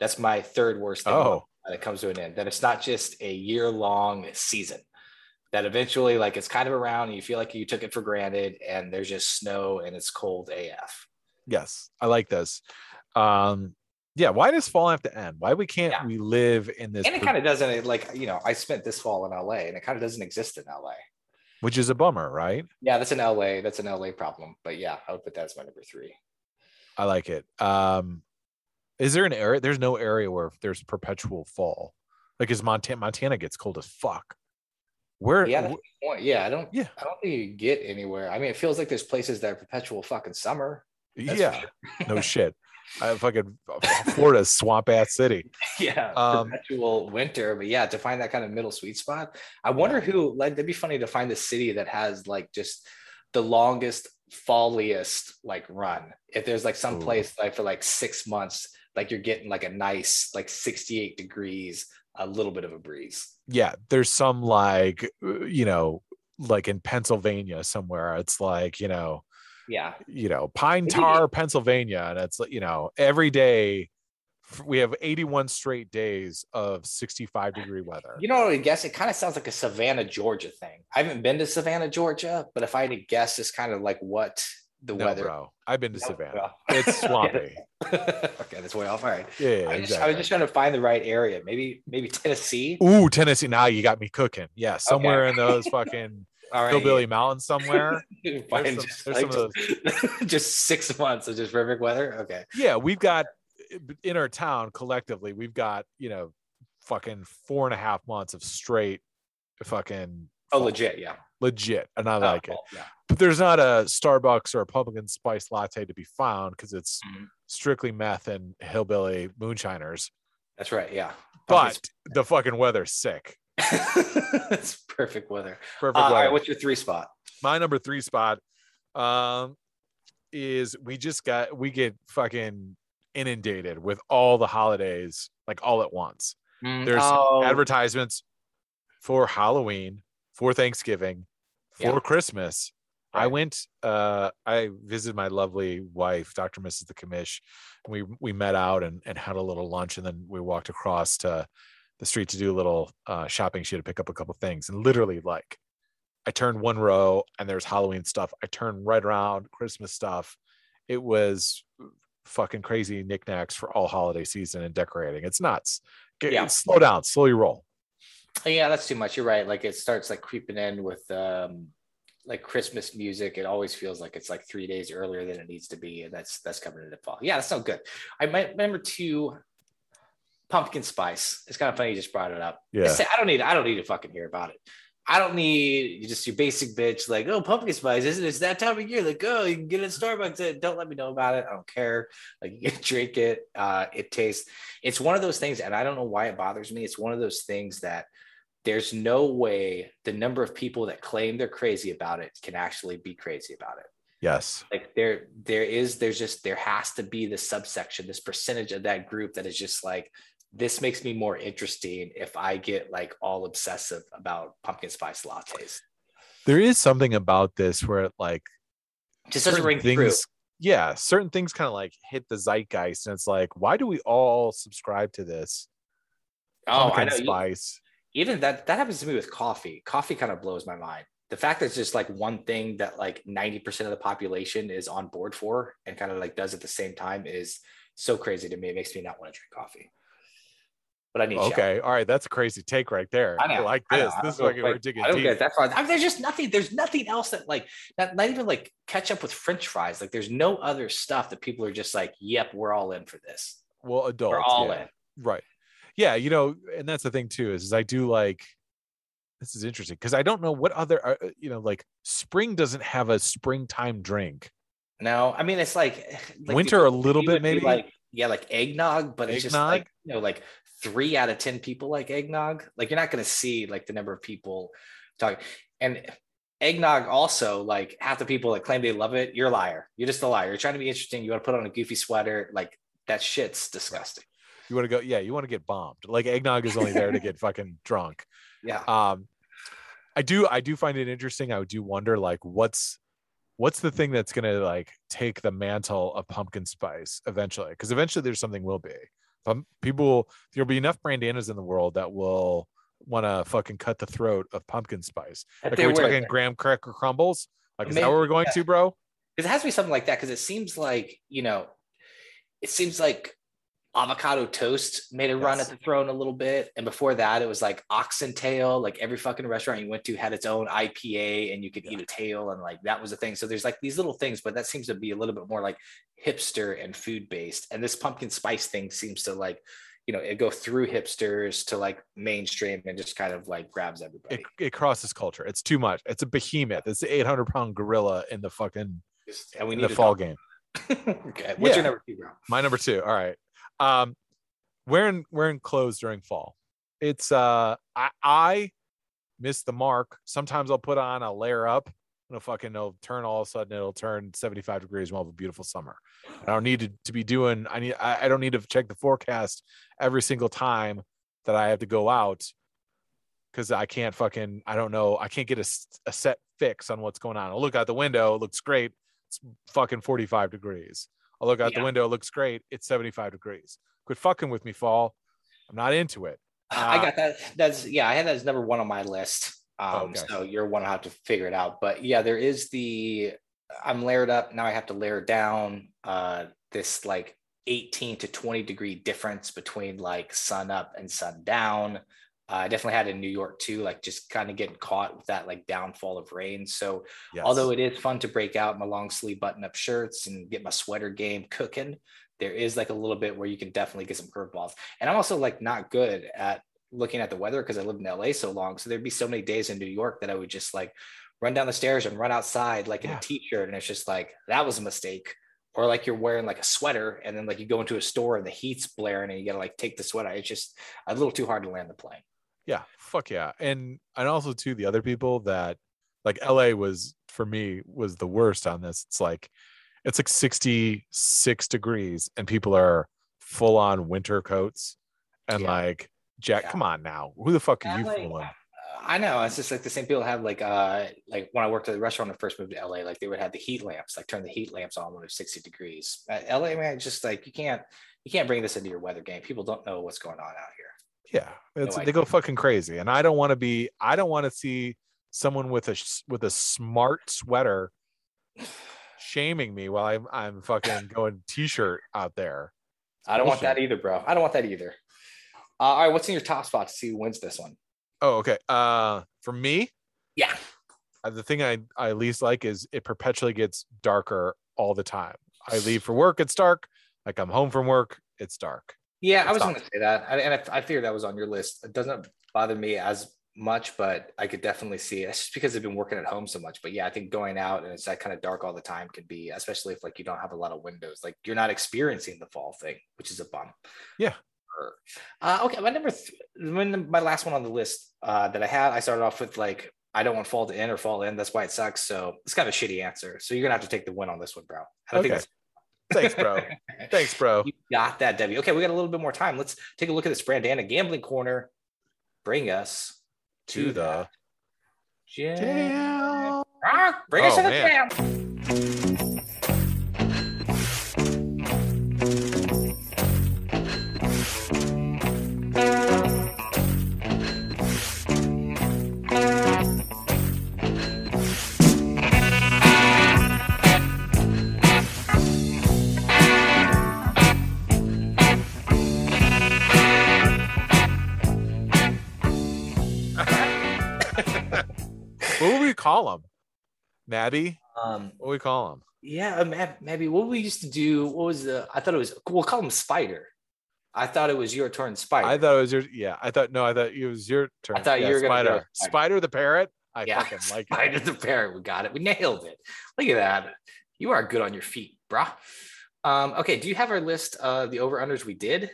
That's my third worst thing. Oh. That it comes to an end. That it's not just a year-long season. That eventually, like, it's kind of around and you feel like you took it for granted and there's just snow and it's cold AF. Yes, I like this. Yeah, why does fall have to end? Why we live in this? And it kind of doesn't, like, you know, I spent this fall in LA and it kind of doesn't exist in LA, which is a bummer, right? Yeah, that's an LA problem. But yeah, I would put that as my number three. I like it. Is there an area? There's no area where there's perpetual fall. Like, is Montana gets cold as fuck? Where? Yeah, that's the point. Yeah, I don't think you get anywhere. I mean, it feels like there's places that are perpetual fucking summer. That's sure. No shit. I fucking Florida's swamp ass city. Yeah, perpetual winter. But yeah, to find that kind of middle sweet spot, I wonder who. Like, that'd be funny to find the city that has like just the longest, falliest like run. If there's like some place like for like 6 months, like you're getting like a nice like 68 degrees, a little bit of a breeze. Yeah, there's some like, you know, like in Pennsylvania somewhere. It's like, you know. Yeah, you know, Pine Tar, Pennsylvania, and it's, you know, every day we have 81 straight days of 65 degree weather. You know what I guess? It kind of sounds like a Savannah, Georgia thing. I haven't been to Savannah, Georgia, but if I had to guess, it's kind of like what the weather. Bro, I've been to Savannah. Bro. It's swampy. Okay, that's way off. All right. Yeah, I was just trying to find the right area. Maybe Tennessee. Ooh, Tennessee. Now you got me cooking. Yeah, somewhere in those fucking. All right. Hillbilly Mountain somewhere. Just 6 months of just perfect weather. Okay. Yeah, we've got in our town collectively, we've got, you know, fucking 4.5 months of straight fucking. Oh, fall. Legit, yeah. Legit, and I like it. Yeah. But there's not a Starbucks or a pumpkin spice latte to be found because it's strictly meth and hillbilly moonshiners. That's right. Yeah. But the fucking weather's sick. It's perfect weather. All right, what's your three spot? My number three spot is we get fucking inundated with all the holidays like all at once. There's advertisements for Halloween, for Thanksgiving, for Christmas. Right. I visited my lovely wife, Dr. and Mrs. the Commish. We met out and had a little lunch, and then we walked across to the street to do a little shopping. She had to pick up a couple things, and literally, like, I turned one row and there's Halloween stuff. I turned right around, Christmas stuff. It was fucking crazy knickknacks for all holiday season and decorating. It's nuts. Slow down, slowly roll. Yeah, that's too much. You're right. Like, it starts like creeping in with like Christmas music. It always feels like it's like 3 days earlier than it needs to be, and that's coming into fall. Yeah, that's not good. Number two. Pumpkin spice. It's kind of funny you just brought it up. Yeah, I don't need to fucking hear about it. I don't need just your basic bitch like, oh, pumpkin spice, isn't it? It's that time of year. Like, oh, you can get it at Starbucks. Don't let me know about it. I don't care. Like, you can drink it. It's one of those things, and I don't know why it bothers me. It's one of those things that there's no way the number of people that claim they're crazy about it can actually be crazy about it. Yes. Like there has to be this subsection, this percentage of that group that is just like, this makes me more interesting if I get like all obsessive about pumpkin spice lattes. There is something about this where it like just doesn't ring through. Yeah. Certain things kind of like hit the zeitgeist and it's like, why do we all subscribe to this? Oh, I know. Spice. Even that happens to me with coffee. Coffee kind of blows my mind. The fact that it's just like one thing that like 90% of the population is on board for and kind of like does at the same time is so crazy to me. It makes me not want to drink coffee. But I need okay. All right. That's a crazy take right there. I know, like this. This is like we're digging deep. That's fine. I mean, there's just nothing. There's nothing else that like not even like ketchup with French fries. Like there's no other stuff that people are just like, yep, we're all in for this. Well, adults. We're all in. Right. Yeah. You know, and that's the thing too, is I do like, this is interesting because I don't know what other, you know, like spring doesn't have a springtime drink. No, I mean, it's like winter a little bit, maybe like eggnog, but it's just like, you know, like 3 out of 10 people like eggnog. Like you're not going to see like the number of people talking. And eggnog also, like half the people that claim they love it, you're a liar. You're just a liar. You're trying to be interesting. You want to put on a goofy sweater. Like that shit's disgusting. Right. You want to go. Yeah. You want to get bombed. Like eggnog is only there to get fucking drunk. Yeah. I do find it interesting. I do wonder like what's the thing that's going to like take the mantle of pumpkin spice eventually? Cause eventually there's something will be people, there'll be enough brandanas in the world that will want to fucking cut the throat of pumpkin spice. Like, are we talking graham cracker crumbles? Like, is that where we're going to, bro? It has to be something like that. Cause it seems like, you know, it seems like avocado toast made a run at the throne a little bit, and before that it was like oxen tail. Like every fucking restaurant you went to had its own IPA and you could eat a tail, and like that was a thing. So there's like these little things, but that seems to be a little bit more like hipster and food based, and this pumpkin spice thing seems to like, you know, it go through hipsters to like mainstream and just kind of like grabs everybody. It crosses culture. It's too much. It's a behemoth. It's the 800-pound gorilla in the fucking and we need the fall game. Okay, what's your number 2, bro? My number 2. All right. Wearing clothes during fall. It's I miss the mark. Sometimes I'll put on a layer up and it'll turn all of a sudden, it'll turn 75 degrees and we'll have a beautiful summer. I don't need to be doing, I don't need to check the forecast every single time that I have to go out, because I can't fucking, I don't know, I can't get a set fix on what's going on. I look out the window, it looks great, it's fucking 45 degrees. I look out the window, it looks great, it's 75 degrees. Quit fucking with me, fall. I'm not into it. I got that. I had that as number 1 on my list. So you're one, I have to figure it out. But yeah, there is the, I'm layered up, now I have to layer down, this like 18 to 20 degree difference between like sun up and sun down. I definitely had in New York too, like just kind of getting caught with that like downfall of rain. So although it is fun to break out my long sleeve button up shirts and get my sweater game cooking, there is like a little bit where you can definitely get some curveballs. And I'm also like not good at looking at the weather because I lived in LA so long. So there'd be so many days in New York that I would just like run down the stairs and run outside like in a t-shirt. And it's just like, that was a mistake. Or like you're wearing like a sweater and then like you go into a store and the heat's blaring and you got to like take the sweater. It's just a little too hard to land the plane. Yeah. Fuck yeah. And also too, the other people that like LA was the worst on this. It's like 66 degrees and people are full on winter coats and like, Jack, come on now. Who the fuck are you fooling? I know. It's just like the same people have like when I worked at the restaurant when I first moved to LA, like they would have the heat lamps, like turn the heat lamps on when it's 60 degrees. LA, man, just like, you can't bring this into your weather game. People don't know what's going on out here. Yeah, they go fucking crazy, and I don't want to see someone with a smart sweater shaming me while I'm fucking going t-shirt out there. I don't want that either, bro. I don't want that either. All right, what's in your top spot to see who wins this one? Oh, okay. For me, the thing I least like is it perpetually gets darker all the time. I leave for work, it's dark. I come home from work, it's dark. Yeah, I was going to say that, and I figured that was on your list. It doesn't bother me as much, but I could definitely see it. It's just because I've been working at home so much. But yeah, I think going out and it's that kind of dark all the time can be, especially if like you don't have a lot of windows, like you're not experiencing the fall thing, which is a bummer. Yeah, her. Okay, my number my last one on the list that I had, I started off with like, I don't want fall to end or fall in. That's why it sucks. So it's kind of a shitty answer. So you're going to have to take the win on this one, bro. I don't think that's. Thanks, bro. Thanks, bro. You got that, W. Okay, we got a little bit more time. Let's take a look at this Brandana Gambling Corner. Bring us to the jam. Bring us to the call him Mabby. What we call him? Yeah, Mabby. What we used to do? What was the? I thought it was. We'll call him Spider. I thought it was your turn, Spider. I thought it was your. Yeah, I thought no. I thought it was your turn. I thought you were Spider. Gonna go Spider the parrot. I fucking like Spider it. The parrot. We got it. We nailed it. Look at that. You are good on your feet, brah. Okay. Do you have our list of the over/unders we did?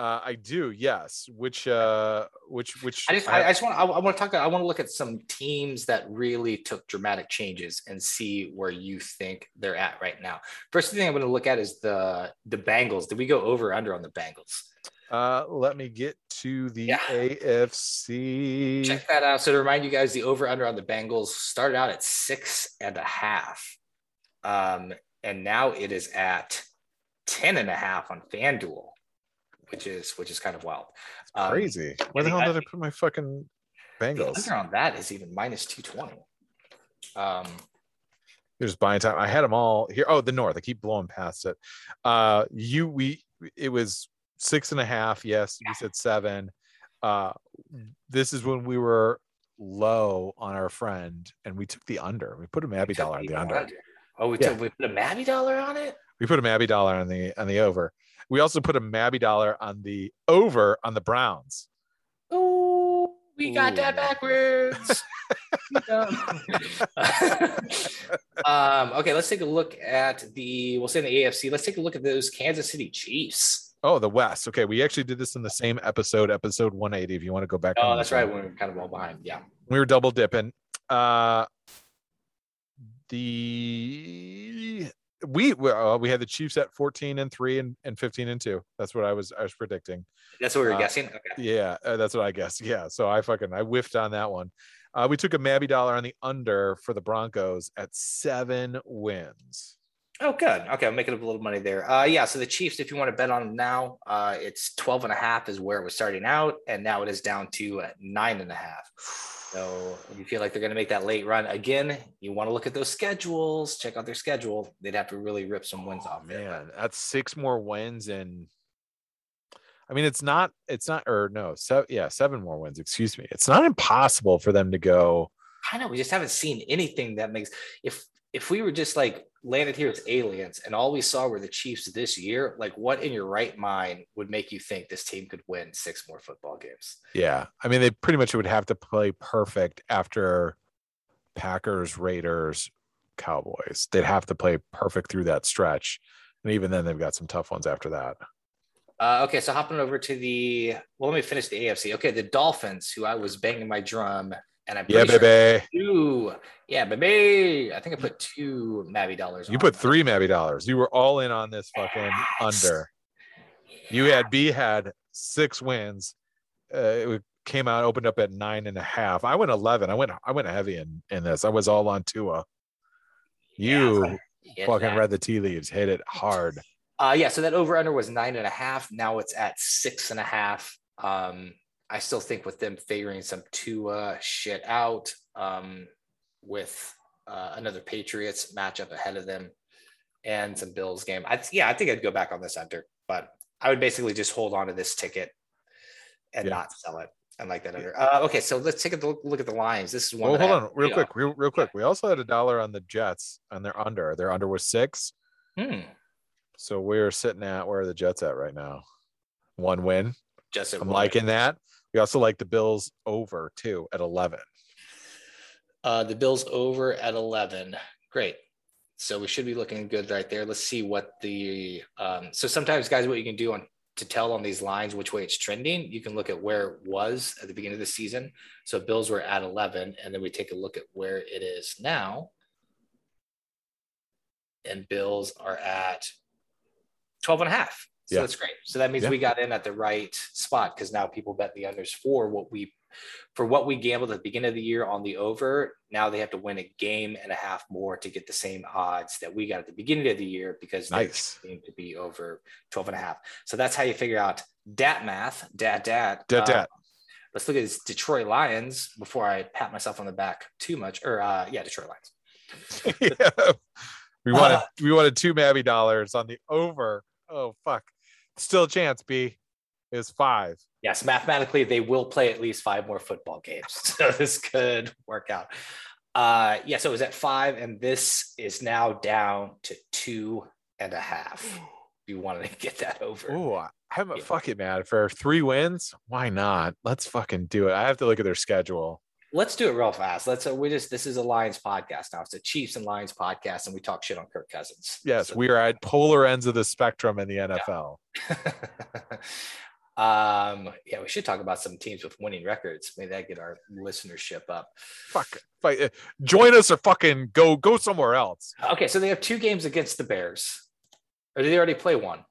I do, yes. Which I want to look at some teams that really took dramatic changes and see where you think they're at right now. First thing I'm going to look at is the Bengals. Did we go over or under on the Bengals? Let me get to the AFC. Check that out. So to remind you guys, the over under on the Bengals started out at 6.5, and now it is at 10.5 on FanDuel. Which is kind of wild. Crazy. Where the hell did I put my fucking Bengals? The under on that is even minus 220. There's buying time. I had them all here. Oh, the North. I keep blowing past it. It was 6.5. Yes, we said 7. This is when we were low on our friend, and we took the under. We put a Mabby dollar on the under. Oh, we put a Mabby dollar on it. We put a Mabby dollar on the over. We also put a Mabby dollar on the over on the Browns. Oh, we got that backwards. Okay, let's take a look at the AFC. Let's take a look at those Kansas City Chiefs. Oh, the West. Okay, we actually did this in the same episode 180. If you want to go back. Oh, that's right. We were kind of all behind. Yeah, we were double dipping. We had the Chiefs at 14-3 and 15-2. That's what I was predicting. That's what we were guessing. Okay. Yeah, that's what I guessed. Yeah, so I whiffed on that one. We took a Mabby dollar on the under for the Broncos at 7 wins. Oh, good. Okay, I'm making up a little money there. So the Chiefs, if you want to bet on them now, it's 12.5 is where it was starting out, and now it is down to 9.5. So if you feel like they're going to make that late run again, you want to look at those schedules, check out their schedule. They'd have to really rip some wins off. Man, that's 6 more wins. And I mean, it's 7 more wins. Excuse me. It's not impossible for them to go. I know. We just haven't seen anything that makes if we were just like landed here as aliens and all we saw were the Chiefs this year, like what in your right mind would make you think this team could win 6 more football games? Yeah. I mean, they pretty much would have to play perfect after Packers, Raiders, Cowboys. They'd have to play perfect through that stretch. And even then they've got some tough ones after that. Okay. So hopping over to let me finish the AFC. Okay. The Dolphins, who I was banging my drum. And I think I put 2 Mabby dollars. You put 3 Mabby dollars. You were all in on this fucking under. Yeah. You had B had 6 wins. It came out, opened up at 9.5. I went 11. I went heavy in this. I was all on Tua. Read the tea leaves, hit it hard. So that over under was 9.5. Now it's at 6.5. I still think with them figuring some Tua shit out with another Patriots matchup ahead of them and some Bills game. I think I'd go back on this under, but I would basically just hold on to this ticket and not sell it. I like that under. Okay, so let's take a look at the Lions. This is one. Well, hold on, real quick. We also had a dollar on the Jets on their under. Their under was 6. So we're sitting at where are the Jets at right now? 1 win. I'm liking that. We also like the Bills over too at 11. The Bills over at 11. Great. So we should be looking good right there. Let's see what sometimes guys, what you can do on to tell on these lines which way it's trending, you can look at where it was at the beginning of the season. So Bills were at 11, and then we take a look at where it is now. And Bills are at 12.5. So yeah, that's great. So that means we got in at the right spot, because now people bet the unders for what we gambled at the beginning of the year on the over. Now they have to win a game and a half more to get the same odds that we got at the beginning of the year, because they seem to be over 12.5. So that's how you figure out dat math. Dat. Let's look at this Detroit Lions before I pat myself on the back too much. Detroit Lions. Yeah. We wanted $2 Mavy on the over. Oh, fuck. Still a chance, B, is 5. Yes, mathematically, they will play at least 5 more football games. So this could work out. So it was at 5, and this is now down to 2.5. If you wanted to get that over. Oh, fuck it, man. For 3 wins, why not? Let's fucking do it. I have to look at their schedule. Let's do it real fast. This is a Lions podcast now. It's a Chiefs and Lions podcast, and we talk shit on Kirk Cousins. Yes, so we are at polar ends of the spectrum in the NFL. Yeah. We should talk about some teams with winning records. Maybe that get our listenership up. Fuck, join us or fucking go somewhere else. Okay, so they have 2 games against the Bears. Or did they already play one?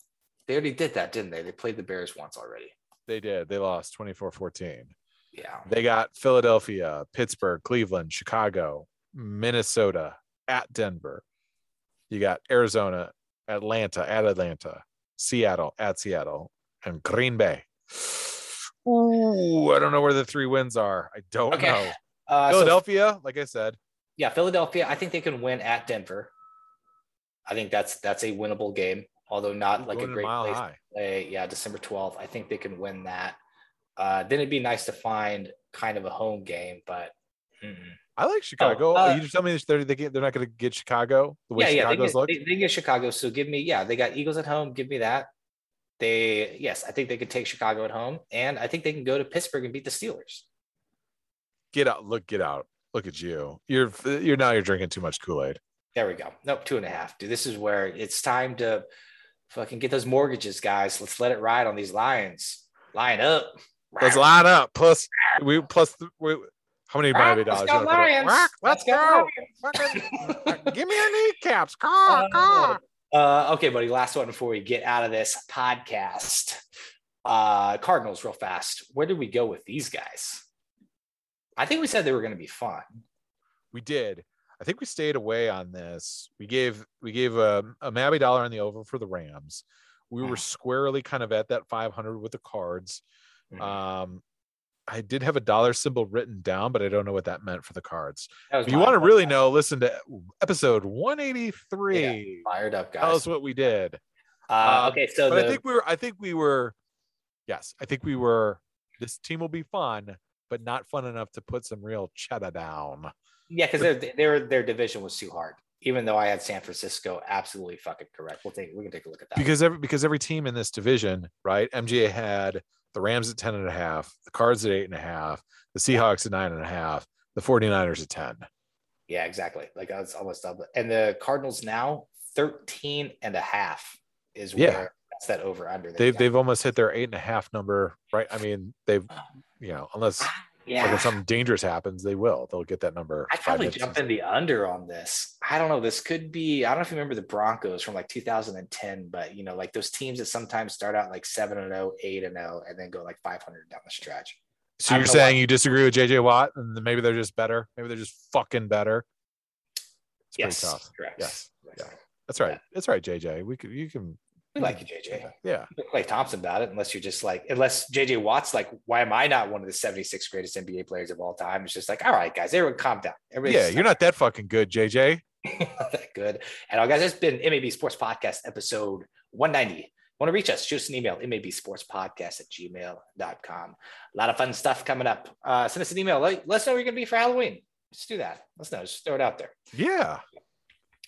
They already did that, didn't they? They played the Bears once already. They did. They lost 24-14. Yeah, they got Philadelphia, Pittsburgh, Cleveland, Chicago, Minnesota, at Denver. You got Arizona, at Atlanta, Seattle, at Seattle, and Green Bay. Ooh, I don't know where the 3 wins are. I don't know. Philadelphia, like I said. Yeah, Philadelphia, I think they can win at Denver. I think that's a winnable game, although not like a great place to play. Yeah, December 12th. I think they can win that. Then it'd be nice to find kind of a home game, but I like Chicago. You just tell me they're not going to get Chicago the way Chicago's look. They get Chicago, so give me they got Eagles at home. Give me that. I think they could take Chicago at home, and I think they can go to Pittsburgh and beat the Steelers. Get out! Look at you. You're drinking too much Kool-Aid. There we go. Nope, 2.5. Dude, this is where it's time to fucking get those mortgages, guys. Let's let it ride on these Lions. Line up. Let's line up. Plus, how many $5? Let's go. Give me your kneecaps. Car. Okay, buddy. Last one before we get out of this podcast. Cardinals, real fast. Where did we go with these guys? I think we said they were going to be fun. We did. I think we stayed away on this. We gave a $1 Mavy on the over for the Rams. We were squarely kind of at that 500 with the Cards. I did have a dollar symbol written down, but I don't know what that meant for the Cards. If you want to really know, listen to episode 183. Yeah, fired up, guys. Tell us what we did. So I think we were, this team will be fun, but not fun enough to put some real cheddar down. Yeah. Cause their division was too hard. Even though I had San Francisco absolutely fucking correct. We can take a look at that. Because every team in this division, right? MGA had the Rams at 10.5, the Cards at 8.5, the Seahawks at 9.5, the 49ers at 10. Yeah, exactly. Like I was almost double. And the Cardinals now 13.5 is where that's that over under. They've almost hit their 8.5 number, right? I mean, unless like if something dangerous happens, they'll get that number. I probably jump in the under on this. I don't know. This could be, I don't know if you remember the Broncos from like 2010, but like those teams that sometimes start out like 7-0, 8-0, and then go like 500 down the stretch. So you're saying you disagree with JJ Watt, and then maybe they're just better. Maybe they're just fucking better. It's pretty tough. Correct. Yes. Yeah. That's right. Yeah. That's right, JJ. We like you, JJ. Yeah. Klay Thompson about it, unless JJ Watt's like, why am I not one of the 76 greatest NBA players of all time? It's just like, all right, guys, everyone calm down. You're not that fucking good, JJ. Not that good. And all guys, it's been MAB Sports Podcast episode 190. Want to reach us? Shoot us an email, mabsportspodcast@gmail.com. A lot of fun stuff coming up. Send us an email. Let us know where you're going to be for Halloween. Just do that. Let's know. Just throw it out there. Yeah.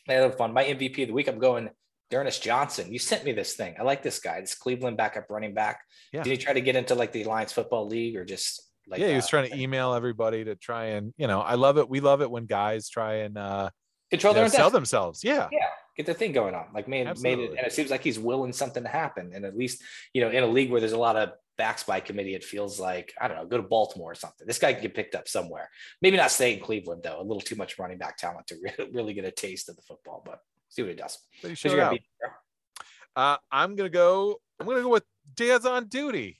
That'll be fun. My MVP of the week, I'm going Dennis Johnson. You sent me this thing. I like this guy. This Cleveland backup running back. Yeah. Did he try to get into like the Alliance Football League or just like? Yeah, he was trying to email everybody to try and I love it. We love it when guys try and control their own sell themselves. Yeah, get their thing going on. Like made it, and it seems like he's willing something to happen. And at least, you know, in a league where there's a lot of backs by committee, it feels like, I don't know, go to Baltimore or something. This guy can get picked up somewhere. Maybe not stay in Cleveland though. A little too much running back talent to really get a taste of the football, but see what it does. I'm going to go with Daz on duty.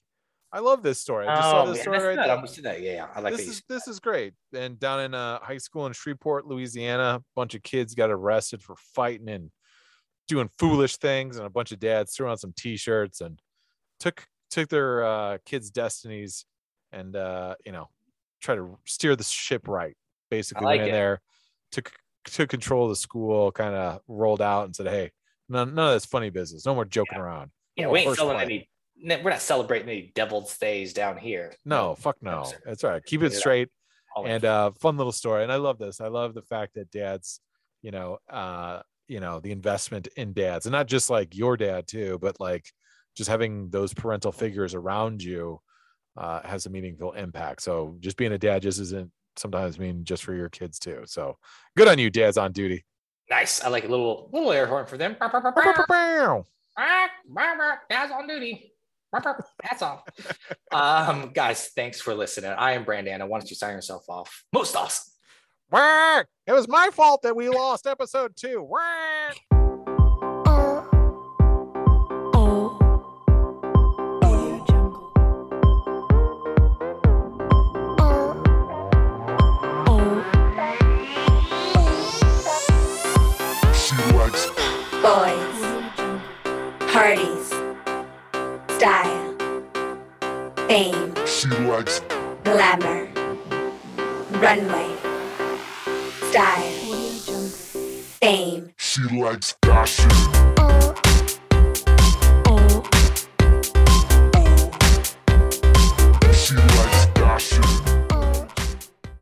I love this story. I just saw this story right there. Today. Yeah. I like this is great. And down in high school in Shreveport, Louisiana, a bunch of kids got arrested for fighting and doing foolish things. And a bunch of dads threw on some t-shirts and took their kids' destinies and, you know, try to steer the ship right. Basically went in there, took control of the school, kind of rolled out and said, hey, none of this funny business. No more joking around. Yeah, we ain't selling any. We're not celebrating any Devil's Days down here. No, fuck no. That's right. Keep it straight. And fun little story. And I love this. I love the fact that dads, you know, the investment in dads, and not just like your dad too, but like just having those parental figures around you has a meaningful impact. So just being a dad just isn't sometimes mean just for your kids too. So good on you, dads on duty. Nice. I like a little air horn for them. Dads on duty. That's all. Guys, thanks for listening. I am Brandon. Why don't you sign yourself off? Most awesome. It was my fault that we lost episode 2. She likes boys, parties, style, fame, she likes glamour, runway, style, fame, she likes fashion.